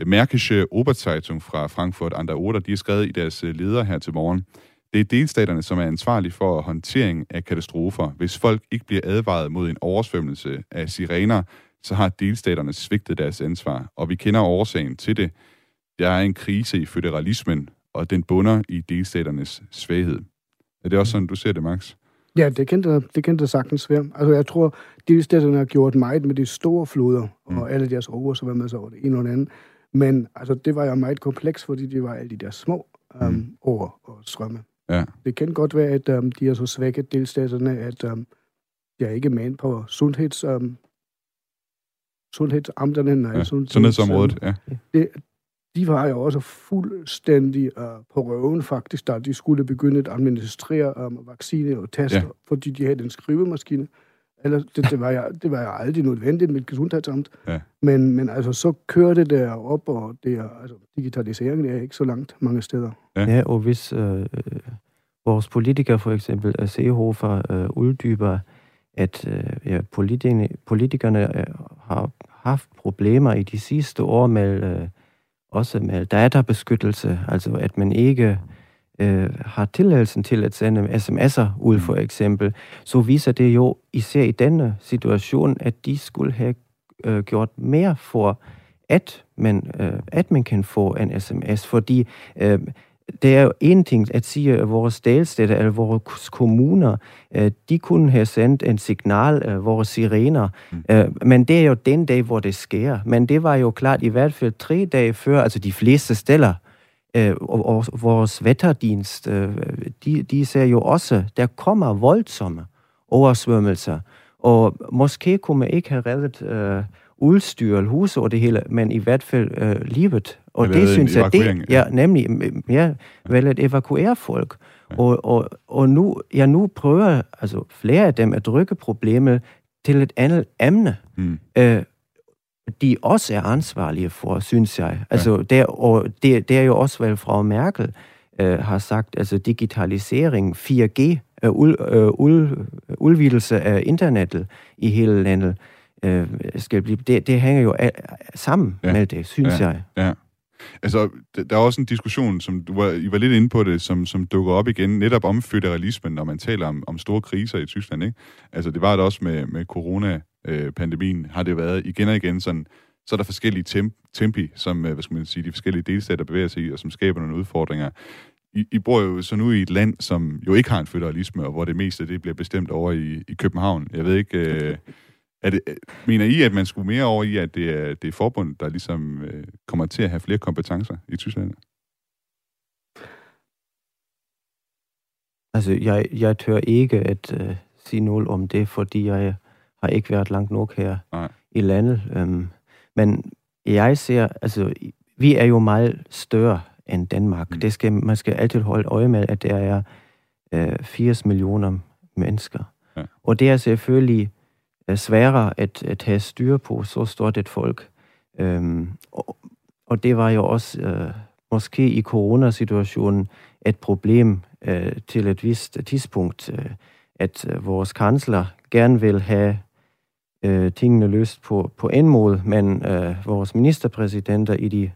Märkische Oderzeitung fra Frankfurt an der Oder, de er skrevet i deres leder her til morgen. Det er delstaterne, som er ansvarlige for håndtering af katastrofer. Hvis folk ikke bliver advaret mod en oversvømmelse af sirener, så har delstaterne svigtet deres ansvar, og vi kender årsagen til det. Der er en krise i føderalismen, og den bunder i delstaternes svaghed. Er det også sådan, du ser det, Max? Ja, det kan der, det kan der sagtens være. Altså, jeg tror, delstaterne har gjort meget med de store floder, mm. og alle deres oversvømmelser over det ene og det andet. Men altså, det var jo meget kompleks, fordi det var alle de der små um, mm. over og strømme. Ja. Det kan godt være, at um, de er så svækket delstaterne, at um, jeg er ikke mand på sundheds, um, sundhedsamterne, nej, ja. sundheds, sundhedsområdet. Um, ja. det, de var jo også fuldstændig uh, på røven faktisk, da de skulle begynde at administrere um, vacciner og tester, ja. fordi de havde en skrivemaskine. Eller, det, det, var jo, det var jo aldrig nødvendigt med et gesundhedsamt. Ja. Men, men altså, så kørte det op, og det er, altså, digitaliseringen er ikke så langt mange steder. Ja, ja, og hvis øh, vores politikere for eksempel, Seehofer, øh, uddyber, at øh, ja, politikerne, politikerne øh, har haft problemer i de sidste år med, øh, også med databeskyttelse, altså at man ikke Øh, har tilladelsen til at sende sms'er ud, for eksempel, så viser det jo især i denne situation, at de skulle have øh, gjort mere for, at man, øh, at man kan få en sms, fordi øh, det er jo en ting at sige, at vores delstater eller vores kommuner, øh, de kunne have sendt en signal, øh, vores sirener, øh, men det er jo den dag, hvor det sker, men det var jo klart i hvert fald tre dage før, altså de fleste steder. Og, og vores vætterdienst, de, de ser jo også, der kommer voldsomme oversvømmelser, og måske kunne man ikke have reddet øh, udstyr, huse og det hele, men i hvert fald øh, livet. Og det synes jeg, det, ja, nemlig, ja, vel at evakuere folk. Ja. Og, og, og nu, ja, nu prøver altså, flere af dem at rykke problemet til et andet emne. Mm. Øh, de også er ansvarlige for, synes jeg. Altså, ja. der, og det, det er jo også, hvad Frau Merkel øh, har sagt, altså digitalisering, fire G, øh, ud, øh, ud, udvidelse af internettet i hele landet, øh, skal blive, det, det hænger jo sammen ja. med det, synes ja. jeg. Ja. Altså, der er også en diskussion, som du var, I var lidt inde på det, som, som dukker op igen, netop om føderalismen, når man taler om, om store kriser i Tyskland, ikke? Altså, det var det også med, med corona pandemien, har det været igen og igen sådan, så er der forskellige temp- tempi, som, hvad skal man sige, de forskellige delstater bevæger sig i, og som skaber nogle udfordringer. I, I bor jo så nu i et land, som jo ikke har en føderalisme, og hvor det meste af det bliver bestemt over i, i København. Jeg ved ikke, øh, er det, mener I, at man skulle mere over i, at det er, det er forbundet, der ligesom øh, kommer til at have flere kompetencer i Tyskland? Altså, jeg, jeg tør ikke at øh, sige noget om det, fordi jeg har ikke været langt nok her Nej. i landet. Øhm, men jeg ser, altså, vi er jo meget større end Danmark. Mm. Det skal, man skal altid holde øje med, at der er øh, firs millioner mennesker. Ja. Og det er selvfølgelig sværere at, at have styr på så stort et folk. Øhm, og, og det var jo også øh, måske i coronasituationen et problem øh, til et vist tidspunkt, øh, at vores kansler gerne vil have øh, tingene løst på, på en måde, men øh, vores ministerpræsidenter i de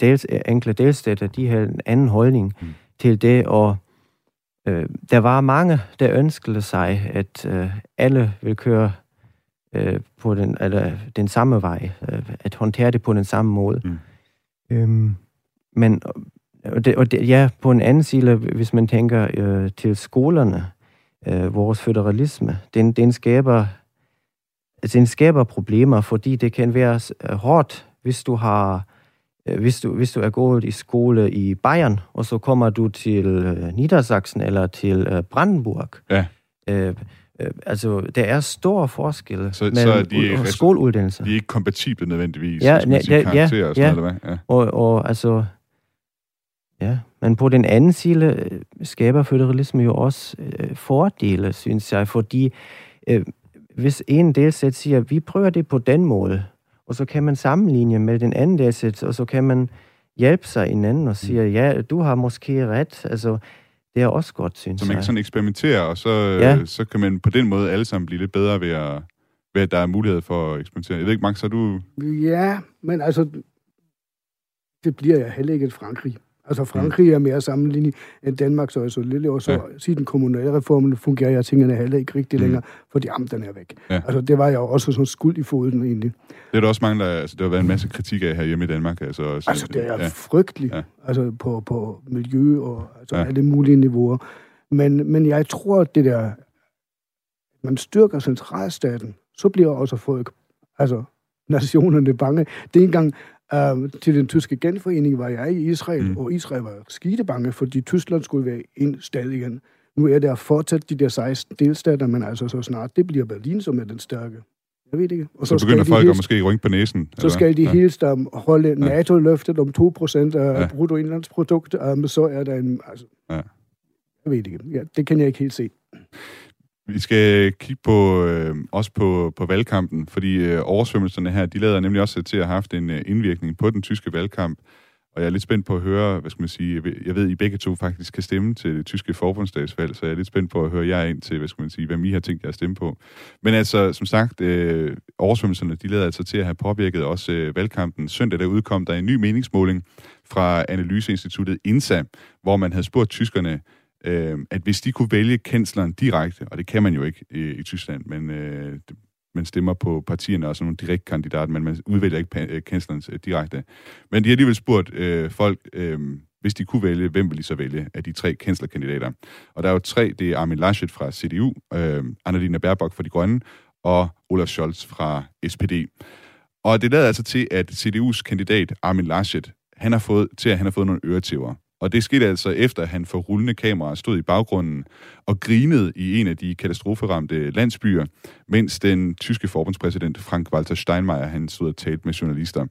dels, enkelte delstater, de havde en anden holdning mm. til det, og øh, der var mange, der ønskede sig, at øh, alle vil køre øh, på den, eller, den samme vej, øh, at håndtere det på den samme måde. Mm. Øhm, men og det, og det, ja, på en anden side, hvis man tænker øh, til skolerne, øh, vores føderalisme, den, den, skaber, den skaber problemer, fordi det kan være hårdt, hvis du har Hvis du, hvis du er gået i skole i Bayern, og så kommer du til øh, Niedersachsen eller til øh, Brandenburg. Ja. Øh, øh, altså, der er store forskelle så, mellem så skoleuddannelser. De er ikke kompatible nødvendigvis, ja, hvis man siger karakterer ja, og sådan ja, noget. Ja. Og, og altså, ja. Men på den anden side skaber føderalisme jo også øh, fordele, synes jeg, fordi øh, hvis en delsæt siger, vi prøver det på den måde, og så kan man sammenligne med den anden delsæt, og så kan man hjælpe sig hinanden og sige, ja, du har måske ret. Altså, det er også godt, synes jeg. Så man kan sådan eksperimentere, og så, ja. så kan man på den måde alle sammen blive lidt bedre ved, at, ved at der er mulighed for at eksperimentere. Jeg ved ikke, Max, har du... Ja, men altså, det bliver jeg heller ikke et Frankrig. Altså, Frankrig er mere sammenlignet end Danmark, så er så lille, og så ja. siden kommunalreformen fungerer jeg tingene heller ikke rigtig længere, fordi amterne er væk. Ja. Altså, det var jeg også sådan skuld i foden, egentlig. Det er der også mange, der, altså, der har været en masse kritik af her hjemme i Danmark. Altså, også, altså det er ja. frygteligt, ja. altså, på, på miljø og altså, ja. alle mulige niveauer. Men, men jeg tror, at det der, man styrker centralstaten, så bliver også folk, altså nationerne bange. Det er engang... Uh, til den tyske genforening var jeg i Israel, mm. og Israel var skidebange, fordi Tyskland skulle være en stat igen. Nu er der fortsat de der seksten delstater, men altså så snart det bliver Berlin, som er den stærke. Jeg ved ikke. Og så, så begynder folk helst, at måske rynke på næsen. Så eller? skal de ja. helst um, holde ja. NATO-løftet om to procent af ja. bruttoindlandsprodukt, um, så er der en... Altså, ja. Jeg ved ikke. Ja, det kan jeg ikke helt se. Vi skal kigge på, øh, også på, på valgkampen, fordi øh, oversvømmelserne her, de lader nemlig også til at have haft en øh, indvirkning på den tyske valgkamp. Og jeg er lidt spændt på at høre, hvad skal man sige, jeg ved, jeg ved I begge to faktisk kan stemme til det tyske forbundsdagsvalg, så jeg er lidt spændt på at høre jer ind til, hvad skal man sige, hvem I har tænkt jer at stemme på. Men altså, som sagt, øh, oversvømmelserne, de lader altså til at have påvirket også øh, valgkampen. Søndag der udkom der en ny meningsmåling fra analyseinstituttet INSA, hvor man havde spurgt tyskerne, at hvis de kunne vælge kansleren direkte, og det kan man jo ikke i, i Tyskland, men øh, man stemmer på partierne og sådan nogle direkte kandidater, men man udvælger ikke kansleren direkte. Men de har alligevel spurgt øh, folk, øh, hvis de kunne vælge, hvem ville de så vælge af de tre kanslerkandidater? Og der er jo tre, det er Armin Laschet fra C D U, øh, Annalena Baerbock fra De Grønne og Olaf Scholz fra S P D. Og det lader altså til, at C D U's kandidat Armin Laschet, han har fået til, at han har fået nogle øretæver. Og det skete altså efter, at han for rullende kameraer stod i baggrunden og grinede i en af de katastroferamte landsbyer, mens den tyske forbundspræsident Frank-Walter Steinmeier han stod og talte med journalister.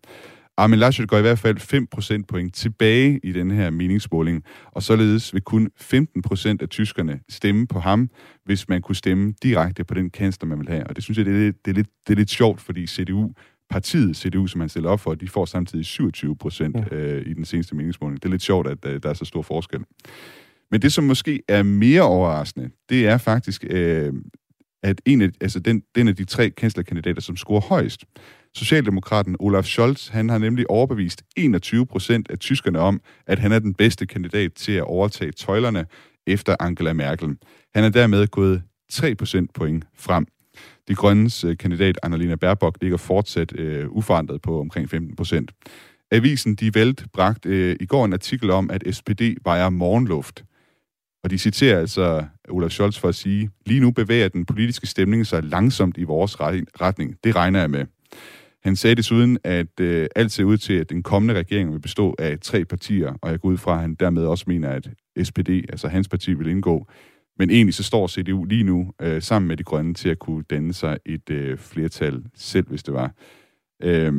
Armin Laschet går i hvert fald fem procentpoint tilbage i den her meningsmåling, og således vil kun femten procent af tyskerne stemme på ham, hvis man kunne stemme direkte på den kansler, man vil have. Og det synes jeg, det er lidt, det er lidt, det er lidt sjovt, fordi C D U... partiet C D U, som han stiller op for, de får samtidig syvogtyve procent ja. øh, i den seneste meningsmåling. Det er lidt sjovt, at øh, der er så stor forskel. Men det, som måske er mere overraskende, det er faktisk, øh, at en af, altså den, den af de tre kanslerkandidater, som scorer højst, Socialdemokraten Olaf Scholz, han har nemlig overbevist enogtyve procent af tyskerne om, at han er den bedste kandidat til at overtage tøjlerne efter Angela Merkel. Han er dermed gået tre procentpoint frem. De Grønnes øh, kandidat Annalena Baerbock ligger fortsat øh, uforandret på omkring femten procent. Avisen Die Welt bragte øh, i går en artikel om, at S P D vejer morgenluft. Og de citerer altså Olaf Scholz for at sige, lige nu bevæger den politiske stemning sig langsomt i vores retning. Det regner jeg med. Han sagde desuden, at øh, alt ser ud til, at den kommende regering vil bestå af tre partier, og jeg går ud fra, at han dermed også mener, at S P D, altså hans parti, vil indgå. Men egentlig så står C D U lige nu øh, sammen med De Grønne til at kunne danne sig et øh, flertal selv, hvis det var. Øh,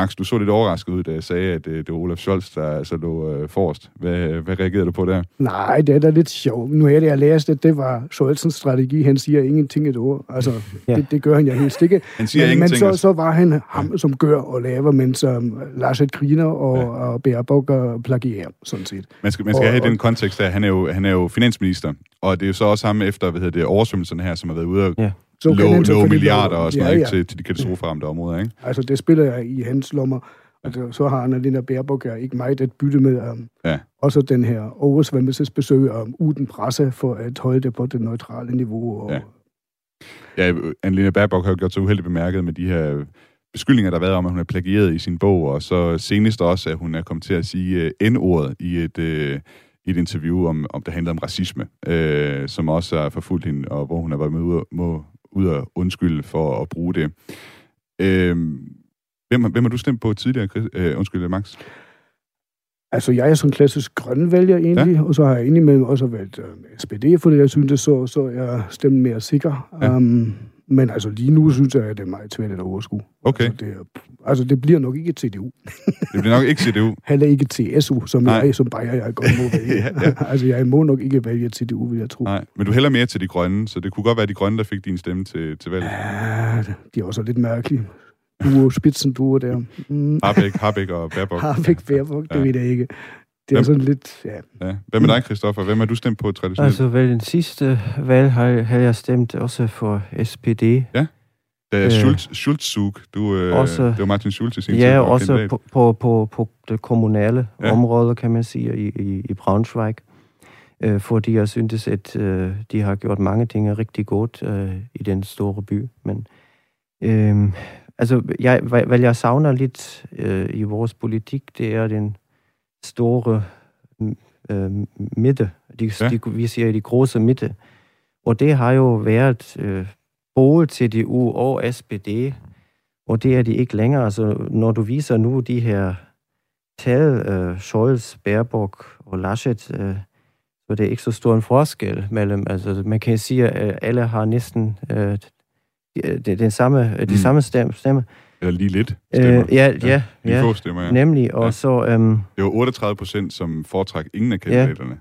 Max, du så lidt overrasket ud, da jeg sagde, at det var Olaf Scholz, der altså lå øh, forrest. Hvad, hvad reagerede du på der? Nej, det er da lidt sjovt. Nu er det, jeg læste, at det var Scholzens strategi. Han siger ingenting et ord. Altså, ja. det, det gør han ja helt ikke. Han siger men, ingenting. Men så, så var han ham, som gør og laver, men som Laschet griner og, ja. og Baerbock og plagierer, sådan set. Man skal, man skal og, have og, den kontekst der. Han er jo, han er jo finansminister, og det er jo så også ham efter, hvad hedder det, oversvømmelserne her, som har været ude og... Ja. Lå, lå milliarder og sådan noget, ja, ja. Til, til de katastroferamte områder, ikke? Altså, det spiller jeg i hans lommer. Og det, så har Annalena Baerbock ikke meget at bytte med. Um, ja. Også den her oversvømmelsesbesøg um, uden presse for at holde det på det neutrale niveau. Og... Ja. ja, Annalena Baerbock har jo gjort så uheldigt bemærket med de her beskyldninger, der har været om, at hun er plagieret i sin bog, og så senest også, at hun er kommet til at sige uh, N-ordet i et... Uh, i et interview, om, om der handlede om racisme, øh, som også har forfulgt hende, og hvor hun har været med ud, må, ud og undskylde for at bruge det. Øh, hvem, hvem har du stemt på tidligere, øh, undskyld, Max? Altså, jeg er sådan en klassisk grønvælger egentlig, ja. Og så har jeg indimellem også valgt øh, S P D, fordi jeg synes, det så, så jeg stemte mere sikker. Ja. Um, men altså, lige nu synes jeg, at det er meget svært at overskue. Okay. Altså, det er, altså, det bliver nok ikke C D U. Det bliver nok ikke C D U. Heller ikke C S U, som Nej. jeg som Bayer, jeg godt må vælge. ja, ja. Altså, jeg må nok ikke vælge C D U, vil jeg tro. Nej, men du hælder mere til de grønne, så det kunne godt være de grønne, der fik din stemme til, til valget. Ja, de er også lidt mærkelige. Duo, spidsen duo der. Mm. Harbeck, Harbeck og Baerbock. Harbeck, Baerbock, det ja. ved jeg ikke. Det er Hvem? sådan lidt, ja. ja. Hvad med dig, Christoffer? Hvem har du stemt på traditionelt? Altså, ved den sidste valg har jeg stemt også for S P D. Ja. Det er Schulz, Schulzzug. Du, øh, også, det var Martin Schulz i sin tid. Ja, også på, på, på, på det kommunale ja. område, kan man sige, i, i, i Braunschweig. Øh, fordi jeg syntes, at øh, de har gjort mange ting rigtig godt øh, i den store by. Men, øh, altså, jeg, hvad, hvad jeg savner lidt øh, i vores politik, det er den store øh, midte. De, ja. de, vi siger de große midte. Og det har jo været... Øh, både C D U og S P D, og det er de ikke længere. Altså, når du viser nu de her tal, øh, Scholz, Baerbock og Laschet, øh, så det er ikke så stor en forskel mellem. Altså, man kan sige, at alle har næsten øh, den de samme, de mm. samme stemme, stemme. Eller lige lidt stemmer. Øh, ja, ja. De ja, få stemmer, ja. Nemlig, og ja. så... Øh, det var otteogtredive procent, som foretræk ingen af kandidaterne.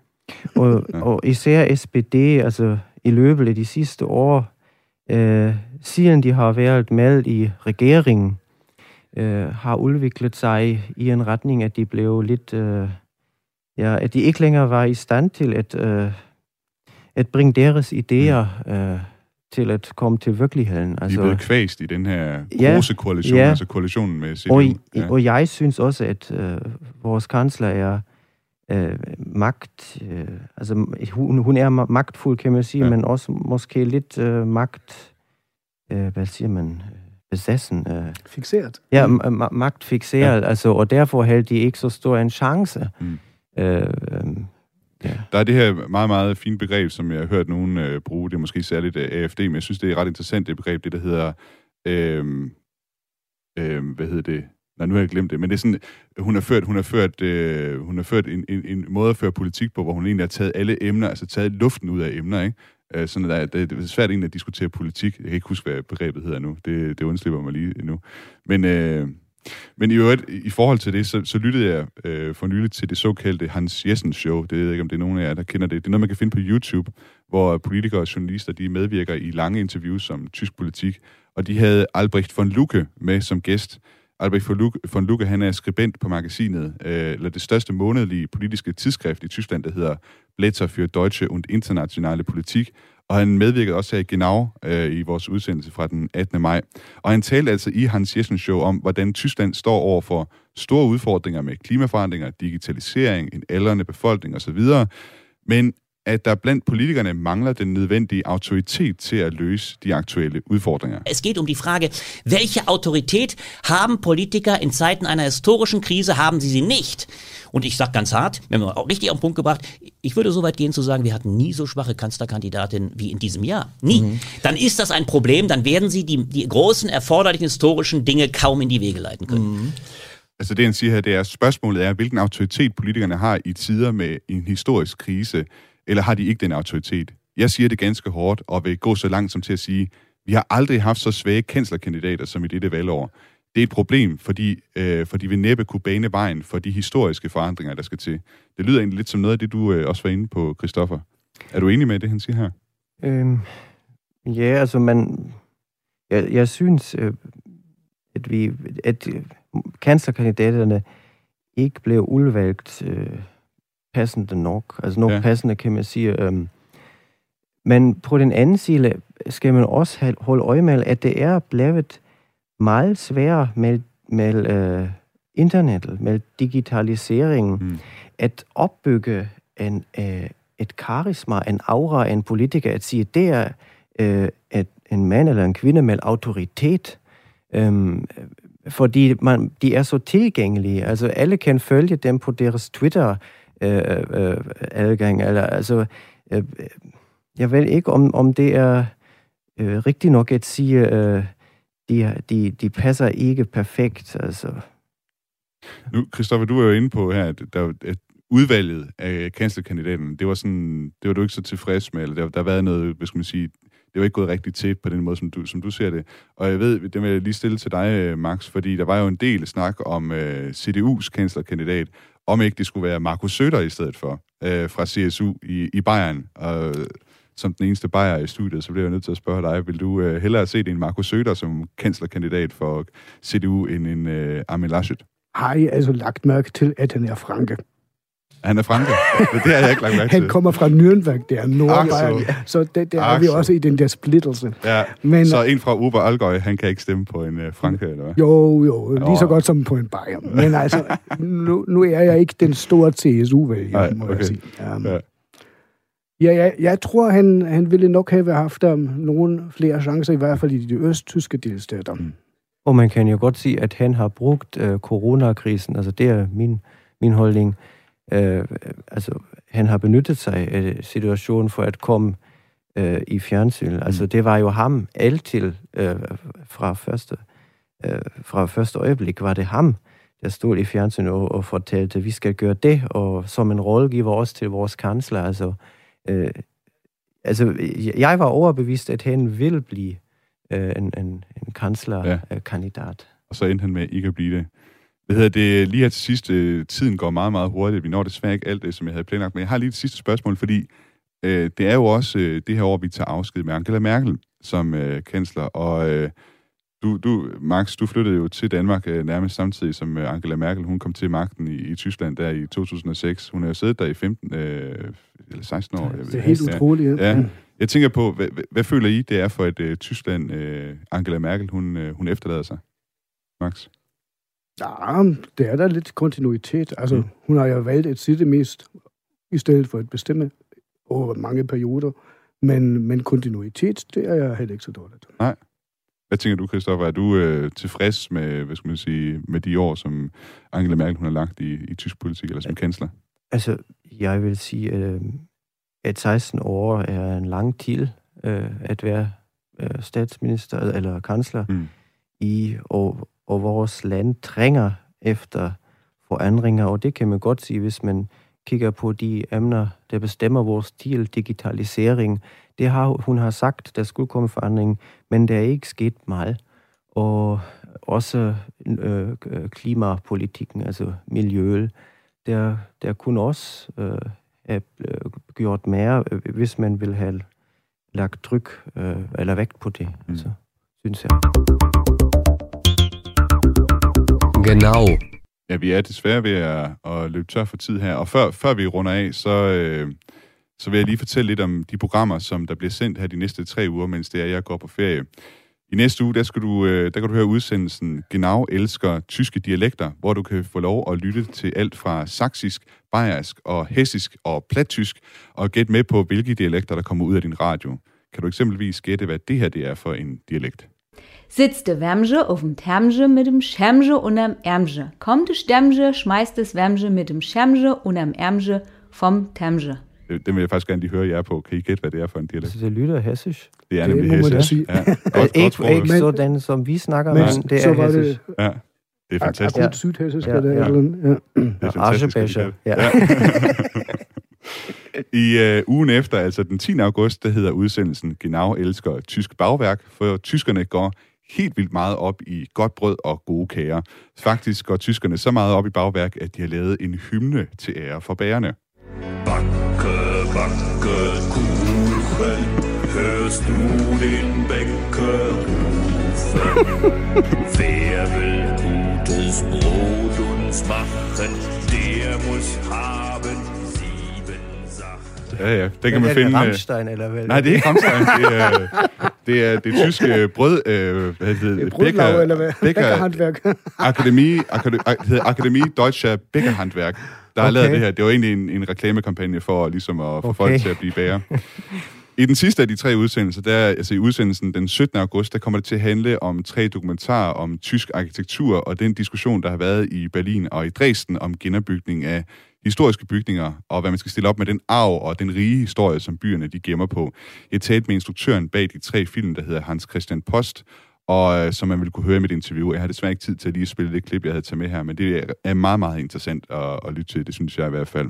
Ja. Og, ja. og især S P D, altså i løbet af de sidste år, Øh, siden de har været med i regeringen, øh, har udviklet sig i en retning, at de blev lidt, øh, ja, at de ikke længere var i stand til at, øh, at bringe deres idéer øh, til at komme til virkeligheden. Altså, de er blevet kvæst i den her große koalition, ja, altså koalitionen med C D U. Og, ja. og jeg synes også, at øh, vores kansler er øh, magt, øh, altså hun, hun er magtfuld, kan man sige, ja. men også måske lidt øh, magt, øh, hvad siger man, besessen. Øh. Fixeret. Ja, mm. ma- magtfixeret, ja. altså, og derfor hælder de ikke så stor en chance. Mm. Øh, øh, ja. Der er det her meget, meget fine begreb, som jeg har hørt nogen øh, bruge, det er måske særligt øh, A F D, men jeg synes, det er ret interessant, det begreb, det der hedder, øh, øh, hvad hedder det, nej, nu har jeg glemt det, men det er sådan, hun har ført, hun har ført, øh, hun har ført en, en, en måde at føre politik på, hvor hun egentlig har taget alle emner, altså taget luften ud af emner, ikke? Øh, sådan, der, det er svært egentlig at diskutere politik. Jeg kan ikke huske, hvad begrebet hedder nu. Det, det undslipper mig lige nu. Men, øh, men i øvrigt, i forhold til det, så, så lyttede jeg øh, for nylig til det såkaldte Hans Jessen Show. Det ved jeg ikke, om det er nogen af jer, der kender det. Det er noget, man kan finde på YouTube, hvor politikere og journalister, de medvirker i lange interviews om tysk politik. Og de havde Albrecht von Lucke med som gæst. Albrecht von Lucke, han er skribent på magasinet, øh, eller det største månedlige politiske tidsskrift i Tyskland, der hedder Blätter für Deutsche und Internationale Politik, og han medvirkede også her i Genau øh, i vores udsendelse fra den attende maj. Og han talte altså i Hans Jessen Show om, hvordan Tyskland står over for store udfordringer med klimaforandringer, digitalisering, en aldrende befolkning osv., men at der blandt politikerne mangler den nødvendige Autorität til at løse die aktuelle Udfordringer. Es geht um die Frage, welche Autorität haben Politiker in Zeiten einer historischen Krise, haben sie sie nicht? Und ich sag ganz hart, wenn man auch richtig auf den Punkt gebracht, ich würde so weit gehen zu sagen, wir hatten nie so schwache Kanzlerkandidatinnen wie in diesem Jahr. Nie. Mhm. Dann ist das ein Problem, dann werden sie die, die großen erforderlichen historischen Dinge kaum in die Wege leiten können. Mhm. Altså det, han siger her, det er, spørgsmålet er, hvilken autoritet politikerne har i tider med en historisk krise. Eller har de ikke den autoritet? Jeg siger det ganske hårdt, og vil gå så langt som til at sige, vi har aldrig haft så svage kanslerkandidater som i dette valgår. Det er et problem, fordi, øh, fordi vi næppe kunne bane vejen for de historiske forandringer, der skal til. Det lyder egentlig lidt som noget af det, du øh, også var inde på, Christoffer. Er du enig med det, han siger her? Øhm, ja, altså man... Jeg, jeg synes, øh, at vi... At øh, kanslerkandidaterne ikke blev udvalgt øh, passende nok. Altså nok ja. passende, kan man sige. Øh, men på den anden side skal man også holde øje med, at det er blevet meget sværere med, med øh, internettet, med digitaliseringen, mm. at opbygge en, øh, et karisma, en aura af en politiker, at sige, det er øh, et, en mand eller en kvinde med autoritet, øh, fordi man, de er så tilgængelige. Altså, alle kan følge dem på deres Twitter-adgang. Øh, øh, altså, øh, jeg ved ikke, om, om det er øh, rigtigt nok at sige... Øh, De, de, de passer ikke perfekt, altså. Nu, Christoffer, du er jo inde på her, at, der, at udvalget af kanslerkandidaterne, det var sådan, det var du ikke så tilfreds med, eller der, der har været noget, hvad skal man sige, det var ikke gået rigtig tæt på den måde, som du, som du ser det. Og jeg ved, det vil jeg lige stille til dig, Max, fordi der var jo en del snak om uh, C D U's kanslerkandidat, om ikke det skulle være Markus Söder i stedet for, uh, fra C S U i, i Bayern, og... Som den eneste bajer i studiet, så bliver jeg nødt til at spørge dig, vil du øh, hellere se det en Markus Söder som kanslerkandidat for C D U end en øh, Armin Laschet? Har I altså lagt mærke til, at han er franke? Han er franke? Det har jeg ikke lagt mærke til. Han kommer fra Nürnberg, det er Nordbayern, så, så det, der Ark er vi også i den der splittelse. Ja. Men, så en fra Oberallgäu, han kan ikke stemme på en øh, franke, eller hvad? Jo, jo, lige oh. så godt som på en bajer. Men altså, nu, nu er jeg ikke den store C S U-vælger, må okay. jeg sige. Um, ja. Ja, jeg, jeg tror, han, han ville nok have haft nogle flere chancer, i hvert fald i de østtyske delstater. Mm. Og man kan jo godt sige, at han har brugt øh, coronakrisen, altså det er min, min holdning, øh, altså han har benyttet sig af situationen for at komme øh, i fjernsyn. Mm. Altså det var jo ham altid øh, fra, første, øh, fra første øjeblik, var det ham, der stod i fjernsyn og, og fortalte, at vi skal gøre det, og som en rådgiver også til vores kansler, altså Øh, altså, jeg var overbevist, at han ville blive øh, en, en, en kanslerkandidat. Ja. Og så endte han med ikke at blive det. Hvad hedder det? Lige her til sidst, øh, tiden går meget, meget hurtigt. Vi når desværre ikke alt det, som jeg havde planlagt. Men jeg har lige et sidste spørgsmål, fordi øh, det er jo også øh, det her år, vi tager afsked med Angela Merkel som øh, kansler. Og øh, du, du, Max, du flyttede jo til Danmark øh, nærmest samtidig, som øh, Angela Merkel. Hun kom til magten i, i Tyskland der i to tusind og seks. Hun har jo siddet der i femten... Øh, eller seksten år. Det er helt utroligt. Ja. Ja. Jeg tænker på, hvad, hvad føler I, det er for et uh, Tyskland, uh, Angela Merkel, hun, uh, hun efterlader sig? Max? Ja, det er der lidt kontinuitet. Altså, mm. hun har jo valgt et sidemest, i stedet for at bestemme over mange perioder. Men, men kontinuitet, det er jeg heller ikke så dårligt. Nej. Hvad tænker du, Christoffer? Er du uh, tilfreds med, hvad skal man sige, med de år, som Angela Merkel, hun har lagt i, i tysk politik, eller som ja. kansler? Altså, jeg vil sige, øh, at seksten år er en lang tid øh, at være øh, statsminister eller kansler mm. i, og, og vores land trænger efter forandringer, og det kan man godt sige, hvis man kigger på de emner, der bestemmer vores stil, digitalisering. Det har hun har sagt, der skulle komme forandring, men der er ikke sket meget. Og også øh, klimapolitikken, altså miljøet. Der, der kunne også øh, have gjort mere, hvis man ville have lagt tryk øh, eller vægt på det, mm. så synes jeg. Genau. Ja, vi er desværre ved at, at løbe tør for tid her, og før, før vi runder af, så, øh, så vil jeg lige fortælle lidt om de programmer, som der bliver sendt her de næste tre uger, mens det er, jeg går på ferie. I næste uge, der, skal du, der kan du høre udsendelsen Genau elsker tyske dialekter, hvor du kan få lov at lytte til alt fra saksisk, bayersk og hessisk og plattysk, og gætte med på, hvilke dialekter, der kommer ud af din radio. Kan du eksempelvis gætte, hvad det her det er for en dialekt? Sitz de Wärmsche auf dem Termsche mit dem Schärmsche und am Ärmsche. Komm de Stärmsche, schmeiß des Wärmsche mit dem Schärmsche und am Ärmsche vom Termsche. Den vil jeg faktisk gerne lige høre jer på. Kan I gætte, hvad det er for en dialekt? Det lyder hessisk. Det er nemlig hessisk. Ikke sådan, som vi snakker, men, men det er hessisk. Det, ja. Det er fantastisk. Akut sydhessisk, ja. Det er det. Ja. Det er fantastisk. Ja. Ja. I øh, ugen efter, altså den tiende august, der hedder udsendelsen Genau elsker tysk bagværk, for tyskerne går helt vildt meget op i godt brød og gode kager. Faktisk går tyskerne så meget op i bagværk, at de har lavet en hymne til ære for bagerne. Bakke, bakke, kuchen, hørst du den bækkerufen? Wer vil gutes Brot uns machen, der muss haben. Ja, ja. Den kan man finde... Rammstein, eller hvad? Nej, det er ikke Rammstein. Det er det, er det tyske brød... Øh, hvad hedder det? Brødlav, eller hvad? Bäckerhandwerk. Akademie, akade, Akademie Deutsche Bäckerhandwerk. Der har okay. lavet det her. Det var egentlig en, en reklamekampagne for ligesom at få okay. folk til at blive bager. I den sidste af de tre udsendelser, der, altså i udsendelsen den syttende august, der kommer det til at handle om tre dokumentarer om tysk arkitektur, og den diskussion, der har været i Berlin og i Dresden om genopbygning af historiske bygninger, og hvad man skal stille op med den arv og den rige historie, som byerne de gemmer på. Jeg talte med instruktøren bag de tre film, der hedder Hans Christian Post, og som man vil kunne høre i mit interview. Jeg har desværre ikke tid til at lige spille det klip, jeg havde taget med her, men det er meget, meget interessant at, at lytte til, det synes jeg i hvert fald.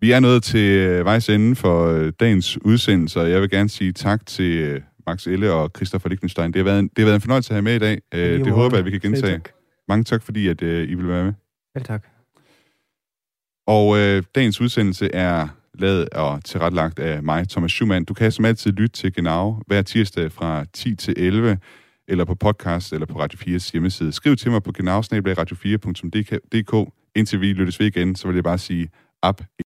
Vi er nået til vejs ende for dagens udsendelse, og jeg vil gerne sige tak til Max Elle og Christoffer Lichtenstein. Det har været en, det har været en fornøjelse at have med i dag. Det, det håber jeg, at vi kan gentage. Tak. Mange tak, fordi at, øh, I vil være med. Selv tak. Og øh, dagens udsendelse er lavet og tilrettelagt af mig, Thomas Schumann. Du kan som altid lytte til Genau hver tirsdag fra ti til elleve, eller på podcast, eller på Radio fires hjemmeside. Skriv til mig på genau bindestreg radio fire punktum d k. Indtil vi lyttes ved igen, så vil jeg bare sige ab.